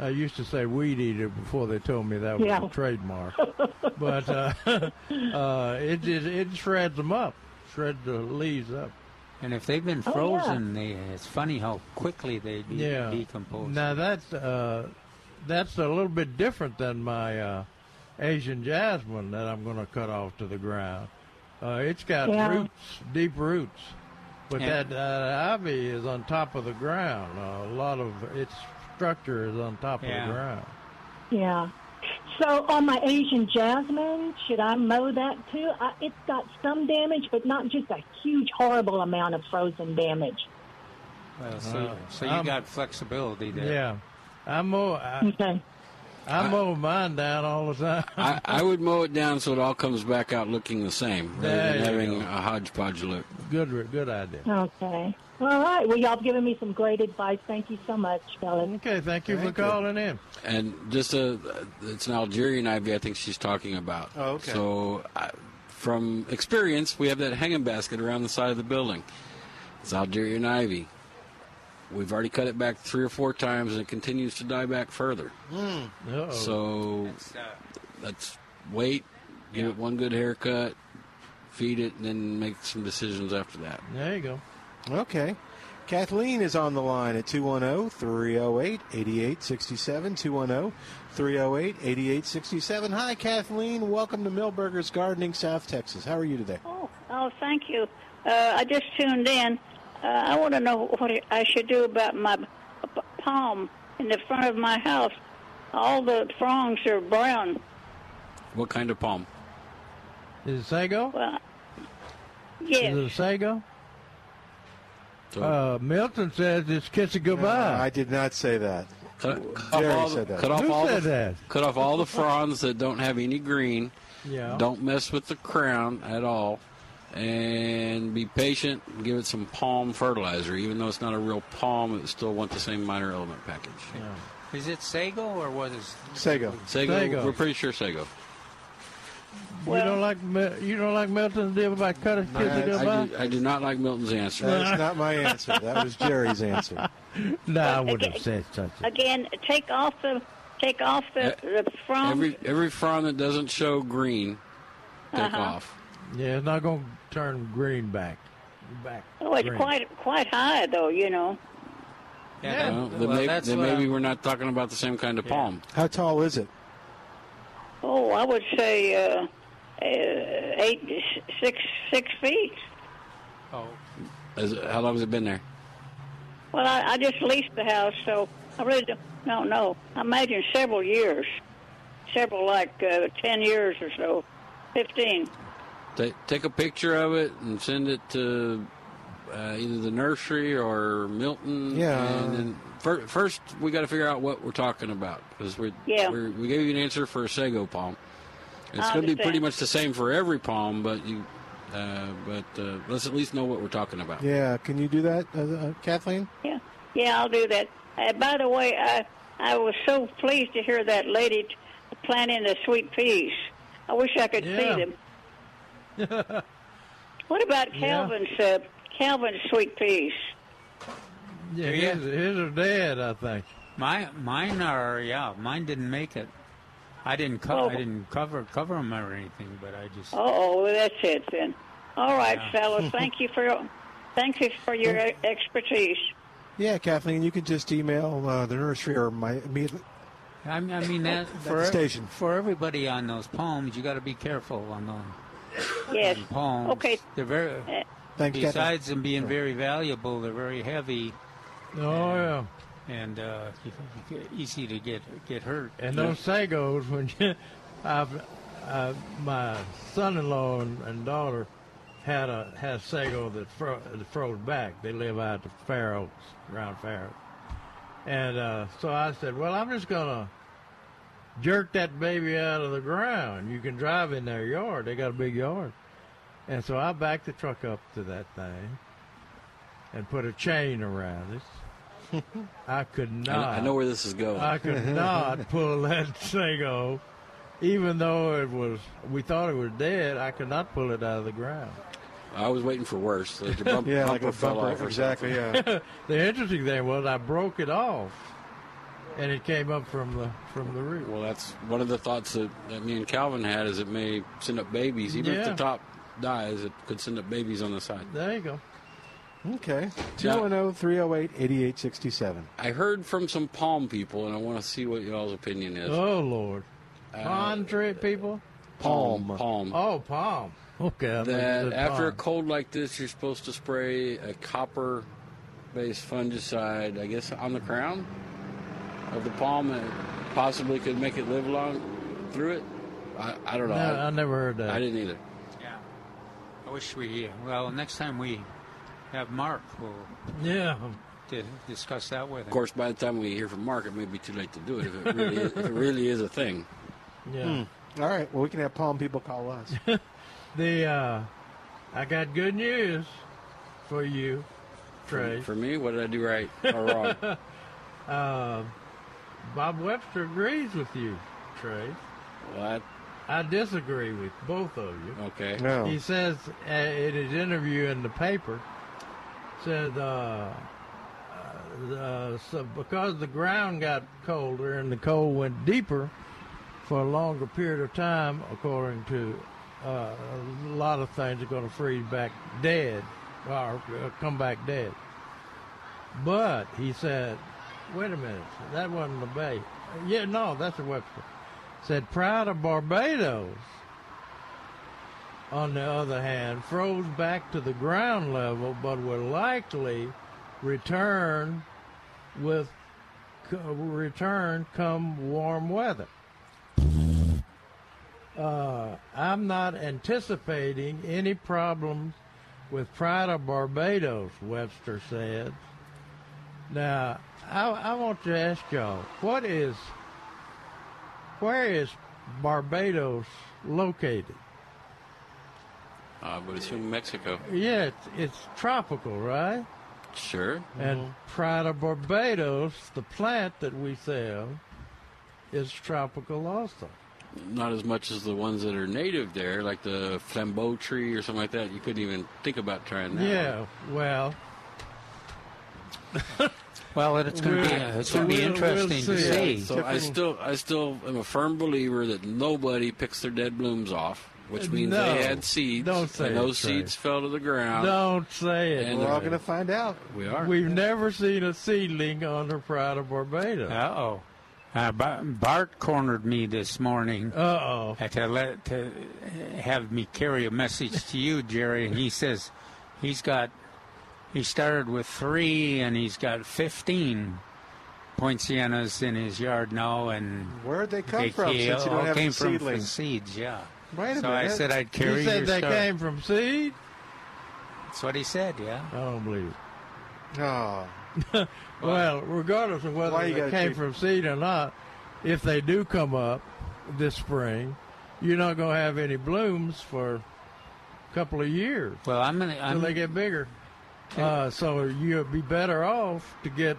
I used to say weed eater before they told me that was yeah. a trademark, but uh, uh, it, it it shreds them up, shreds the leaves up. And if they've been frozen, oh, yeah. they, it's funny how quickly they de- yeah. decompose. Now that's uh, that's a little bit different than my uh, Asian jasmine that I'm going to cut off to the ground. Uh, it's got yeah. roots, deep roots, but and that uh, ivy is on top of the ground. Uh, a lot of its structure is on top yeah. of the ground. Yeah. So on my Asian jasmine, should I mow that too? I, it's got some damage, but not just a huge, horrible amount of frozen damage. Well, so, uh, so you I'm, got flexibility there. Yeah. I mow. I, okay. I, I mow mine down all the time. I, I would mow it down so it all comes back out looking the same, rather there than having go. a hodgepodge look. Good, good idea. Okay. All right. Well, y'all have given me some great advice. Thank you so much, fellas. Okay. Thank you thank for you. calling in. And just a, it's an Algerian ivy I think she's talking about. Oh, okay. So I, from experience, we have that hanging basket around the side of the building. It's Algerian ivy. We've already cut it back three or four times, and it continues to die back further. Mm. Uh-oh. So that's, uh, let's wait, give yeah. it one good haircut, feed it, and then make some decisions after that. There you go. Okay. Kathleen is on the line at two one zero, three zero eight, eight eight six seven, two one zero, three zero eight, eight eight six seven. Hi, Kathleen. Welcome to Milberger's Gardening, South Texas. How are you today? Oh, oh thank you. Uh, I just tuned in. Uh, I want to know what I should do about my palm in the front of my house. All the fronds are brown. What kind of palm? Is it sago? Well, yes. Is it sago? Uh, Milton says it's kissing goodbye. No, I did not say that. Cut, cut Jerry off all said that. Cut off Who all said the, that? Cut off all the fronds that don't have any green. Yeah. Don't mess with the crown at all. And be patient. And give it some palm fertilizer. Even though it's not a real palm, it still wants the same minor element package. Yeah. Is it sago or was it sago? Sago. Sago. We're pretty sure sago. Well, you don't like you don't like Milton's deal by cutting kids goodbye? I do not like Milton's answer. That's not my answer. That was Jerry's answer. No, I wouldn't have said something. Again, take off the take off the, the frond. Every every frond that doesn't show green, take uh-huh. off. Yeah, it's not going to turn green back. back oh, it's green. quite quite high though, you know. Yeah, yeah. Well, then well, may, that's then maybe I'm... we're not talking about the same kind of yeah. palm. How tall is it? Oh, I would say uh, uh, eight, six, six feet. Oh, Is, how long has it been there? Well, I, I just leased the house, so I really don't, don't know. I imagine several years, several like uh, ten years or so, fifteen. Take, take a picture of it and send it to uh, either the nursery or Milton. Yeah. And then fir- first, we got to figure out what we're talking about because we yeah. we're, we gave you an answer for a sago palm. It's going to be pretty much the same for every palm, but you, uh, but uh, let's at least know what we're talking about. Yeah. Can you do that, uh, uh, Kathleen? Yeah. Yeah, I'll do that. Uh, by the way, I I was so pleased to hear that lady t- planting the sweet peas. I wish I could yeah. see them. What about Calvin's yeah. uh, Calvin's sweet peas? Yeah, his, his are dead, I think. My mine are yeah. Mine didn't make it. I didn't co- oh. I didn't cover cover them or anything, but I just. Oh, well, that's it then. All right, yeah. fellas, thank you for thank you for your e- expertise. Yeah, Kathleen, you could just email uh, the nursery or my me. I mean, I mean that for the station. For everybody on those palms, you got to be careful on those. Yes. Palms. Okay. They're very. Thanks, besides Kathleen. them being very valuable, they're very heavy. Oh yeah. and uh, easy to get get hurt. And those sagos, when you, I've, I've, my son-in-law and, and daughter had a had a sago that, fro, that froze back. They live out at the Fair Oaks, around Fair Oaks. And uh, so I said, well, I'm just gonna jerk that baby out of the ground. You can drive in their yard. They got a big yard. And so I backed the truck up to that thing and put a chain around it. I could not. I know where this is going. I could not pull that sago. Even though it was, we thought it was dead, I could not pull it out of the ground. I was waiting for worse. Like the bump, yeah, like a fell bumper. Off exactly, yeah. The interesting thing was I broke it off, and it came up from the from the root. Well, that's one of the thoughts that, that me and Calvin had, is it may send up babies. Even yeah. if the top dies, it could send up babies on the side. There you go. Okay. two one zero, three zero eight, eight eight six seven. I heard from some palm people, and I want to see what y'all's opinion is. Oh, Lord. Palm tree people? Palm. Palm. Oh, palm. Okay. That after palm. a cold like this, you're supposed to spray a copper-based fungicide, I guess, on the crown of the palm, and possibly could make it live long through it. I, I don't know. No, I, I never heard that. I didn't either. Yeah. I wish we, well, next time we have Mark, we'll yeah. to discuss that with him. Of course, by the time we hear from Mark, it may be too late to do it if it really is, if it really is a thing. Yeah. Hmm. All right. Well, we can have palm people call us. the uh, I got good news for you, Trey. For, for me, what did I do right or wrong? uh, Bob Webster agrees with you, Trey. What? I disagree with both of you. Okay. No. He says uh, in his interview in the paper, said uh, uh, so because the ground got colder and the cold went deeper for a longer period of time, according to uh, a lot of things are going to freeze back dead or come back dead. But he said, wait a minute, that wasn't the bait. Yeah, no, that's a Webster. Said, proud of Barbados, on the other hand, froze back to the ground level, but will likely return with return come warm weather. Uh, I'm not anticipating any problems with Pride of Barbados, Webster said. Now, I, I want to ask y'all, what is, where is Barbados located? I would assume Mexico. Yeah, it's, it's tropical, right? Sure. And mm-hmm. Pride of Barbados, the plant that we sell, is tropical also. Not as much as the ones that are native there, like the flambeau tree or something like that. You couldn't even think about trying that. Yeah, one. well. well, and it's going to yeah, be, we'll, be interesting we'll see. to see. Yeah, so I still, I still am a firm believer that nobody picks their dead blooms off, which means no, they had seeds, don't say and those it, seeds fell to the ground. Don't say it. And We're all going to find out. We are. We've yeah. never seen a seedling under Pride of Barbados. Uh-oh. Uh, Bart cornered me this morning Uh-oh. to let to have me carry a message to you, Jerry, and he says he's got he started with three and he's got fifteen poincianas in his yard now. And where'd they come they, from? They since you don't all have came from, from seeds, yeah. Right. So I said I'd carry. He said your they start. came from seed. That's what he said. Yeah. I don't believe it. Oh. Well, regardless of whether they came treat- from seed or not, if they do come up this spring, you're not going to have any blooms for a couple of years. Well, I'm going to until they get bigger. Uh, so you'll be better off to get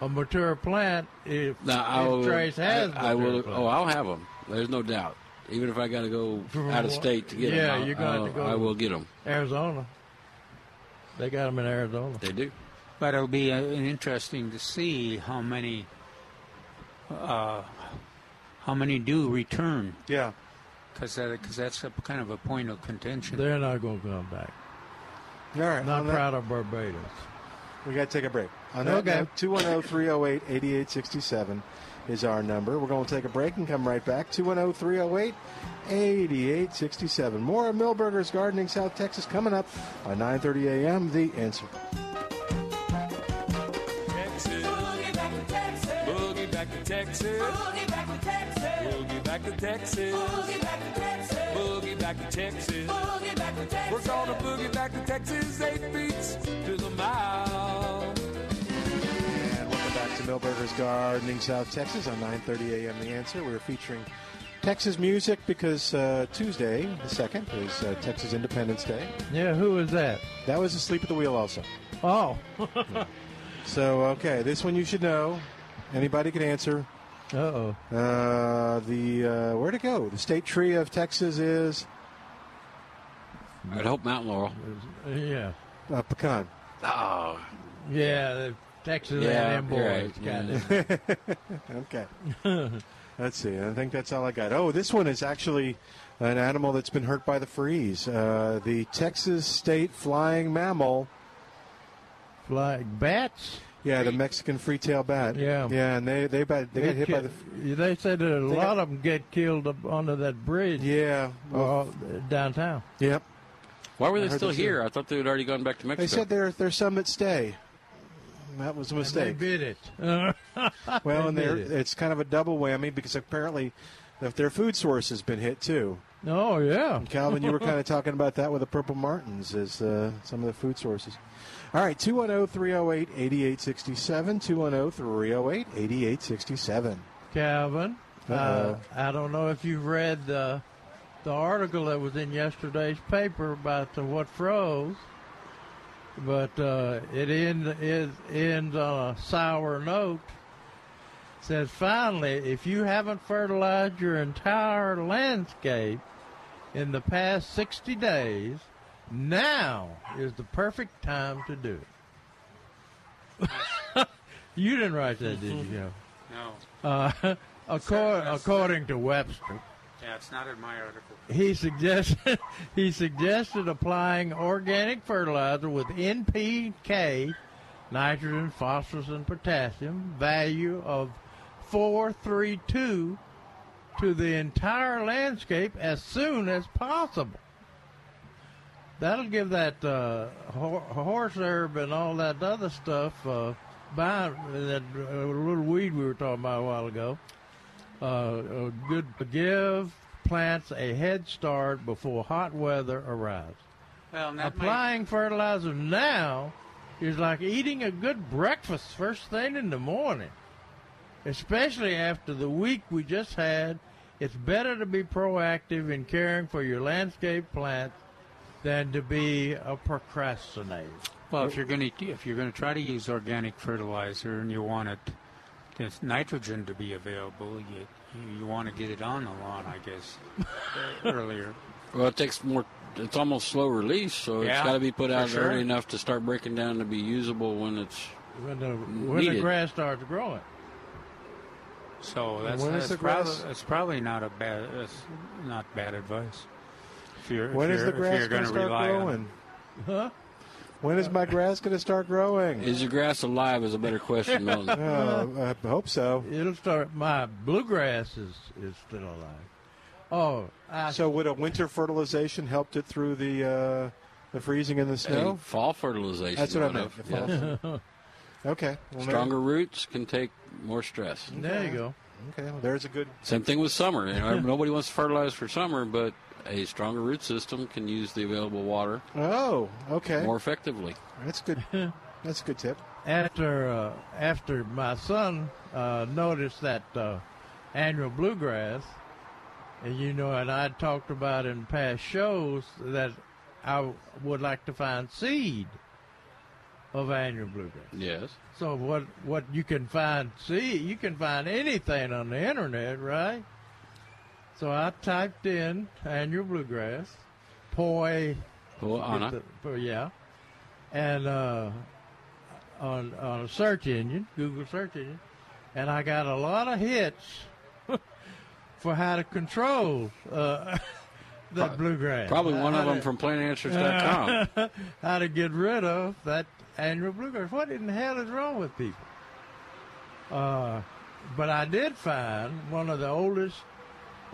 a mature plant if, now, if Trace has. I, I will. Plants. Oh, I'll have them. There's no doubt. Even if I got to go from out of what? state to get yeah, them, you're going to go. I will get them. Arizona. They got them in Arizona. They do. But it'll be uh, interesting to see how many uh, how many do return. Yeah. Because that, that's a, kind of a point of contention. They're not going to come back. All right. Not proud that, of Barbados. We got to take a break. On that okay. note, two one zero, three zero eight, eight eight six seven is our number. We're going to take a break and come right back. two one zero, three zero eight, eight eight six seven. More of Milberger's Gardening South Texas coming up by nine thirty a.m. The Answer. Thank you. back to Texas. Boogie back to Texas. Boogie back to Texas. Boogie back to Texas. Boogie back to Texas. Boogie back to Texas. We're gonna boogie back to Texas, eight beats to the mile. And welcome back to Milberger's Gardening, South Texas, on nine thirty a.m. The Answer. We're featuring Texas music because uh, Tuesday, the second, is uh, Texas Independence Day. Yeah, who was that? That was Asleep at the Wheel also. Oh. Yeah. So, okay, this one you should know. Anybody can answer. Uh-oh. Uh, the, uh, where'd it go? The state tree of Texas is? I'd hope Mount Laurel. Yeah. Uh, pecan. Oh. Yeah, the Texas A and M boys got it. Okay. Let's see. I think that's all I got. Oh, this one is actually an animal that's been hurt by the freeze. Uh, the Texas state flying mammal. Flying bats? Yeah, the Mexican free-tail bat. Yeah. Yeah, and they they, bat, they, they got hit ki- by the... F- they said that a lot got, of them get killed up under that bridge. Yeah. Well, or downtown. Yep. Why were they still here? Too. I thought they had already gone back to Mexico. They said their their summit stay. That was a mistake. And they bit it. Well, and they're, it. It's kind of a double whammy because apparently their food source has been hit, too. Oh, yeah. And Calvin, you were kind of talking about that with the Purple Martins as uh, some of the food sources. All right, two one zero, three zero eight, eight eight six seven, two one zero, three zero eight, eight eight six seven. Calvin, uh, I don't know if you've read the, the article that was in yesterday's paper about the, what froze, but uh, it, end, it ends on a sour note. It says, finally, if you haven't fertilized your entire landscape in the past sixty days, now is the perfect time to do it. You didn't write that, did you, Joe? No. Uh, according, according to Webster. Yeah, it's not in my article. He suggested he suggested applying organic fertilizer with N P K, nitrogen, phosphorus, and potassium, value of four thirty-two to the entire landscape as soon as possible. That'll give that uh, ho- horse herb and all that other stuff, uh, by, that uh, little weed we were talking about a while ago, uh, good to give plants a head start before hot weather arrives. Well, applying might... fertilizer now is like eating a good breakfast first thing in the morning, especially after the week we just had. It's better to be proactive in caring for your landscape plants than to be a procrastinator. Well, if you're going to if you're going to try to use organic fertilizer and you want it, this nitrogen to be available, you you want to get it on the lawn, I guess, earlier. Well, it takes more. It's almost slow release, so yeah, it's got to be put out sure. early enough to start breaking down to be usable when it's when the when needed. the grass starts growing. So that's, that's, that's probably that's probably not a bad that's not bad advice. When is the grass going to start growing? Huh? When is my grass going to start growing? Is your grass alive is a better question, Milton. uh, I hope so. It'll start. My bluegrass is, is still alive. Oh, I, So would a winter fertilization helped it through the uh, the freezing and the snow? Fall fertilization. That's what I meant. Yes. Okay. Well, Stronger maybe. roots can take more stress. Okay. There you go. Okay. Well, there's a good. Same thing with summer. You know, nobody wants to fertilize for summer, but a stronger root system can use the available water. Oh, okay. More effectively. That's good. That's a good tip. After uh, after my son uh, noticed that uh, annual bluegrass, and you know, and I talked about in past shows that I would like to find seed of annual bluegrass. Yes. So what what you can find seed, you can find anything on the internet, right? So I typed in annual bluegrass, poi, the, yeah, and uh, on on a search engine, Google search engine, and I got a lot of hits for how to control uh, that Pro- bluegrass. Probably one how of to, them from plant answers dot com. How to get rid of that annual bluegrass. What in the hell is wrong with people? Uh, but I did find one of the oldest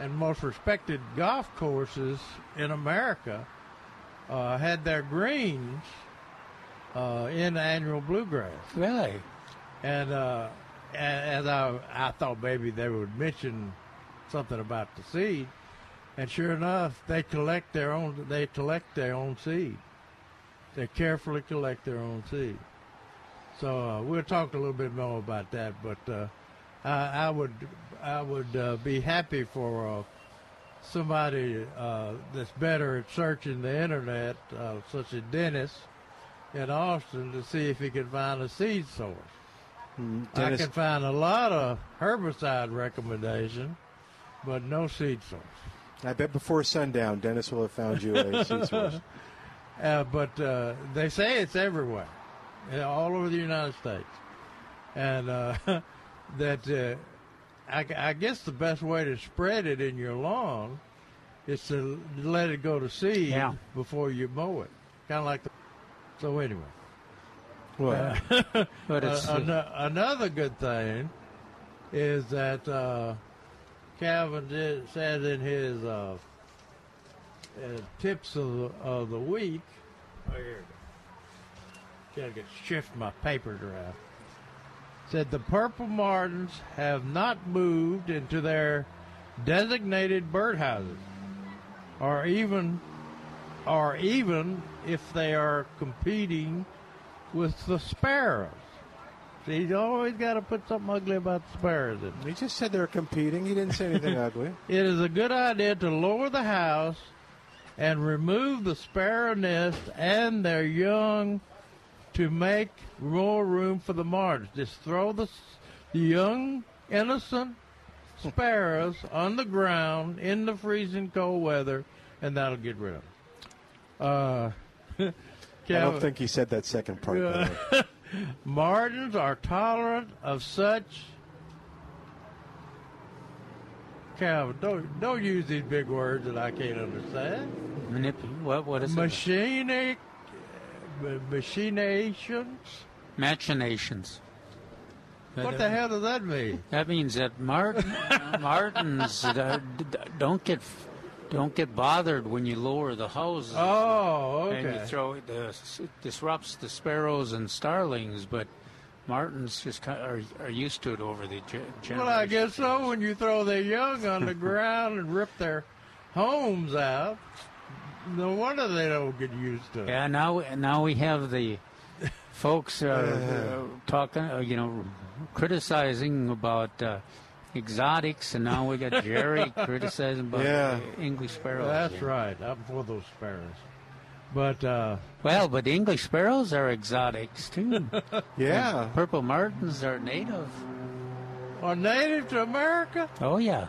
and most respected golf courses in America uh, had their greens uh, in annual bluegrass. Really? And uh, and I, I thought maybe they would mention something about the seed. And sure enough, they collect their own. They collect their own seed. They carefully collect their own seed. So uh, we'll talk a little bit more about that. But uh, I, I would, I would uh, be happy for uh, somebody uh, that's better at searching the internet, uh, such as Dennis in Austin, to see if he can find a seed source. Dennis. I can find a lot of herbicide recommendation, but no seed source. I bet before sundown, Dennis will have found you a seed source. Uh, but uh, they say it's everywhere, all over the United States. And uh, that uh, I, I guess the best way to spread it in your lawn is to let it go to seed yeah. before you mow it. Kind of like the... So anyway. Well, uh, but it's, uh, an- another good thing is that uh, Calvin did, said in his uh, uh, tips of the, of the week. Oh, here we go. Gotta get shift my papers around. Said the purple martins have not moved into their designated birdhouses, or even, or even if they are competing with the sparrows. See, you always got to put something ugly about the sparrows in. He just said they're competing. He didn't say anything ugly. It is a good idea to lower the house and remove the sparrow nest and their young to make more room for the martins. Just throw the, the young, innocent sparrows on the ground in the freezing cold weather, and that'll get rid of them. Uh... I don't think he said that second part. Uh, Martins are tolerant of such. Calvin, don't, don't use these big words that I can't understand. Manip- what, what is Machina- it? Machinations? Machinations. What the hell does that mean? That means that Martin, Martins uh, don't get... F- Don't get bothered when you lower the houses. Oh, okay. And you throw it, uh, disrupts the sparrows and starlings, but martins just kind of are, are used to it over the ge- generations. Well, I guess so. When you throw their young on the ground and rip their homes out, no wonder they don't get used to it. Yeah, now now we have the folks uh, uh, talking, uh, you know, criticizing about. Uh, Exotics, and now we got Jerry criticizing about yeah. English sparrows. That's yeah. right. I'm for those sparrows, but uh, well, but English sparrows are exotics too. yeah, and purple martins are native. Are native to America? Oh yeah.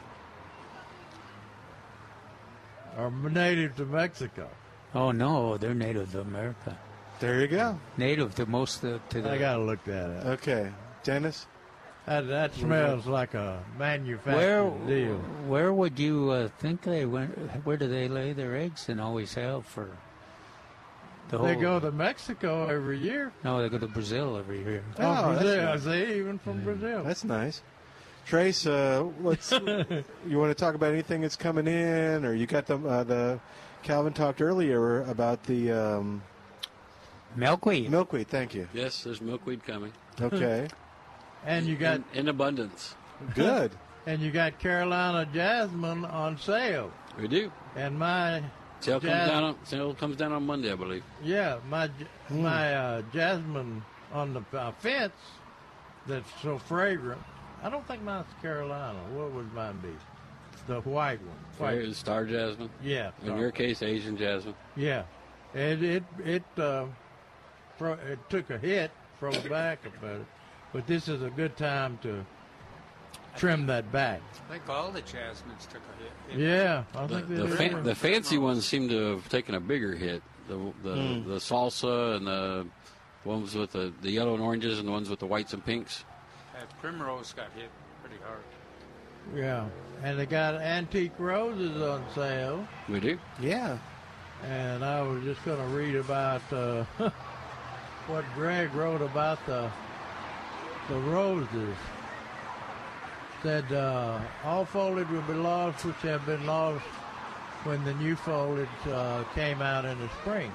Are native to Mexico? Oh no, they're native to America. There you go. Native to most of the. To the I gotta look that up. Okay, Dennis. That, that smells like a manufactured where, deal. Where would you uh, think they went? Where do they lay their eggs and always have for the whole? They go to Mexico every year. No, they go to Brazil every year. Oh, oh Brazil. Nice. They even from yeah. Brazil. That's nice. Trace, uh, let's, you want to talk about anything that's coming in? Or you got the, uh, the Calvin talked earlier about the... Um, milkweed. Milkweed, thank you. Yes, there's milkweed coming. Okay. And you got in, in abundance. Good. And you got Carolina jasmine on sale. We do. And my sale jas- comes down. On, sale comes down on Monday, I believe. Yeah, my mm. my uh, jasmine on the uh, fence that's so fragrant. I don't think mine's Carolina. What would mine be? The white one. White star jasmine. Yeah. In your case, Asian jasmine. Yeah, and it it uh, fro- it took a hit from back about it. But this is a good time to trim that back. I think all the jasmines took a hit. Yeah, I think the, the, fan, the fancy ones seem to have taken a bigger hit. The the, mm. the salsa and the ones with the, the yellow and oranges and the ones with the whites and pinks. That primrose got hit pretty hard. Yeah, and they got antique roses on sale. We do. Yeah. And I was just going to read about uh, what Greg wrote about the. The roses said uh, all foliage will be lost, which have been lost when the new foliage uh, came out in the spring.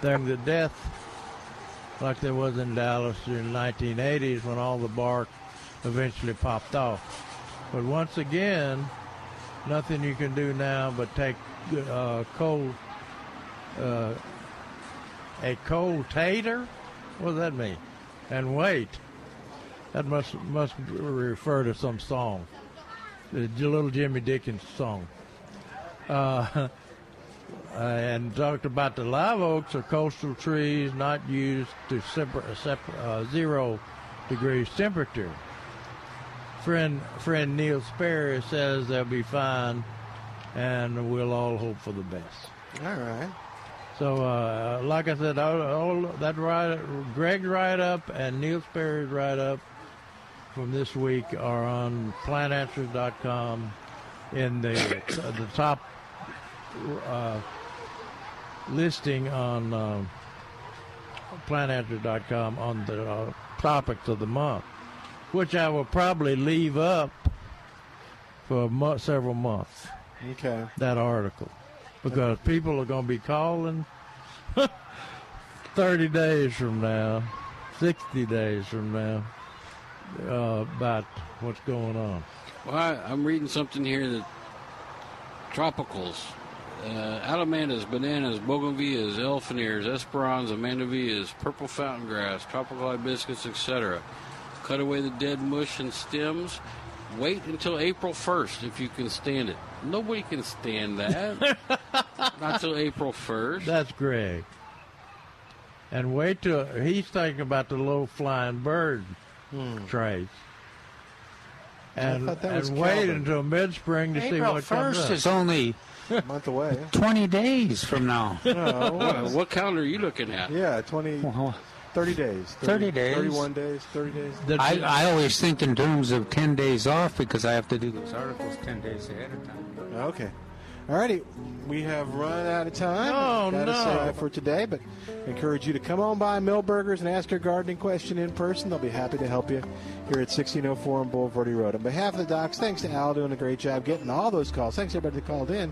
During the death like there was in Dallas in the nineteen eighties when all the bark eventually popped off. But once again, nothing you can do now but take uh, cold, uh, a cold tater? What does that mean? And wait. That must must refer to some song, the little Jimmy Dickens song. Uh, and talked about the live oaks are coastal trees not used to separ- separ- uh, zero degrees temperature. Friend friend Neil Sperry says they'll be fine, and we'll all hope for the best. All right. So, uh, like I said, all, all that write, Greg's write-up and Neil Sperry's write-up from this week are on plant answers dot com in the the top uh, listing on uh, plant answers dot com on the uh, topics of the month, which I will probably leave up for mo- several months. Okay. That article. Because people are going to be calling thirty days from now, sixty days from now, uh, about what's going on. Well, I, I'm reading something here that tropicals, uh, alamandas, bananas, bougainvilleas, elfinears, esperanza, mandevillas, purple fountain grass, tropical hibiscus, et cetera. Cut away the dead mush and stems. Wait until April first if you can stand it. Nobody can stand that. Not till April first. That's Greg. And wait till he's thinking about the low-flying bird hmm. traits. And, and wait until mid-spring to April see what comes up. April first is only a month away. twenty days from now. No, well, what calendar are you looking at? Yeah, twenty. Well, Thirty days. Thirty, thirty days. Thirty-one days. Thirty days. I, I always think in terms of ten days off because I have to do those articles ten days ahead of time. Okay. All righty. We have run out of time. Oh, no. That is all for today, but I encourage you to come on by Milberger's and ask your gardening question in person. They'll be happy to help you here at sixteen oh four on Bulverde Road. On behalf of the docs, thanks to Al doing a great job getting all those calls. Thanks to everybody that called in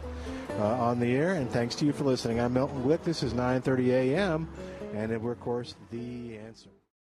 uh, on the air, and thanks to you for listening. I'm Milton Wick. This is nine thirty a.m. and we're, of course, the answer.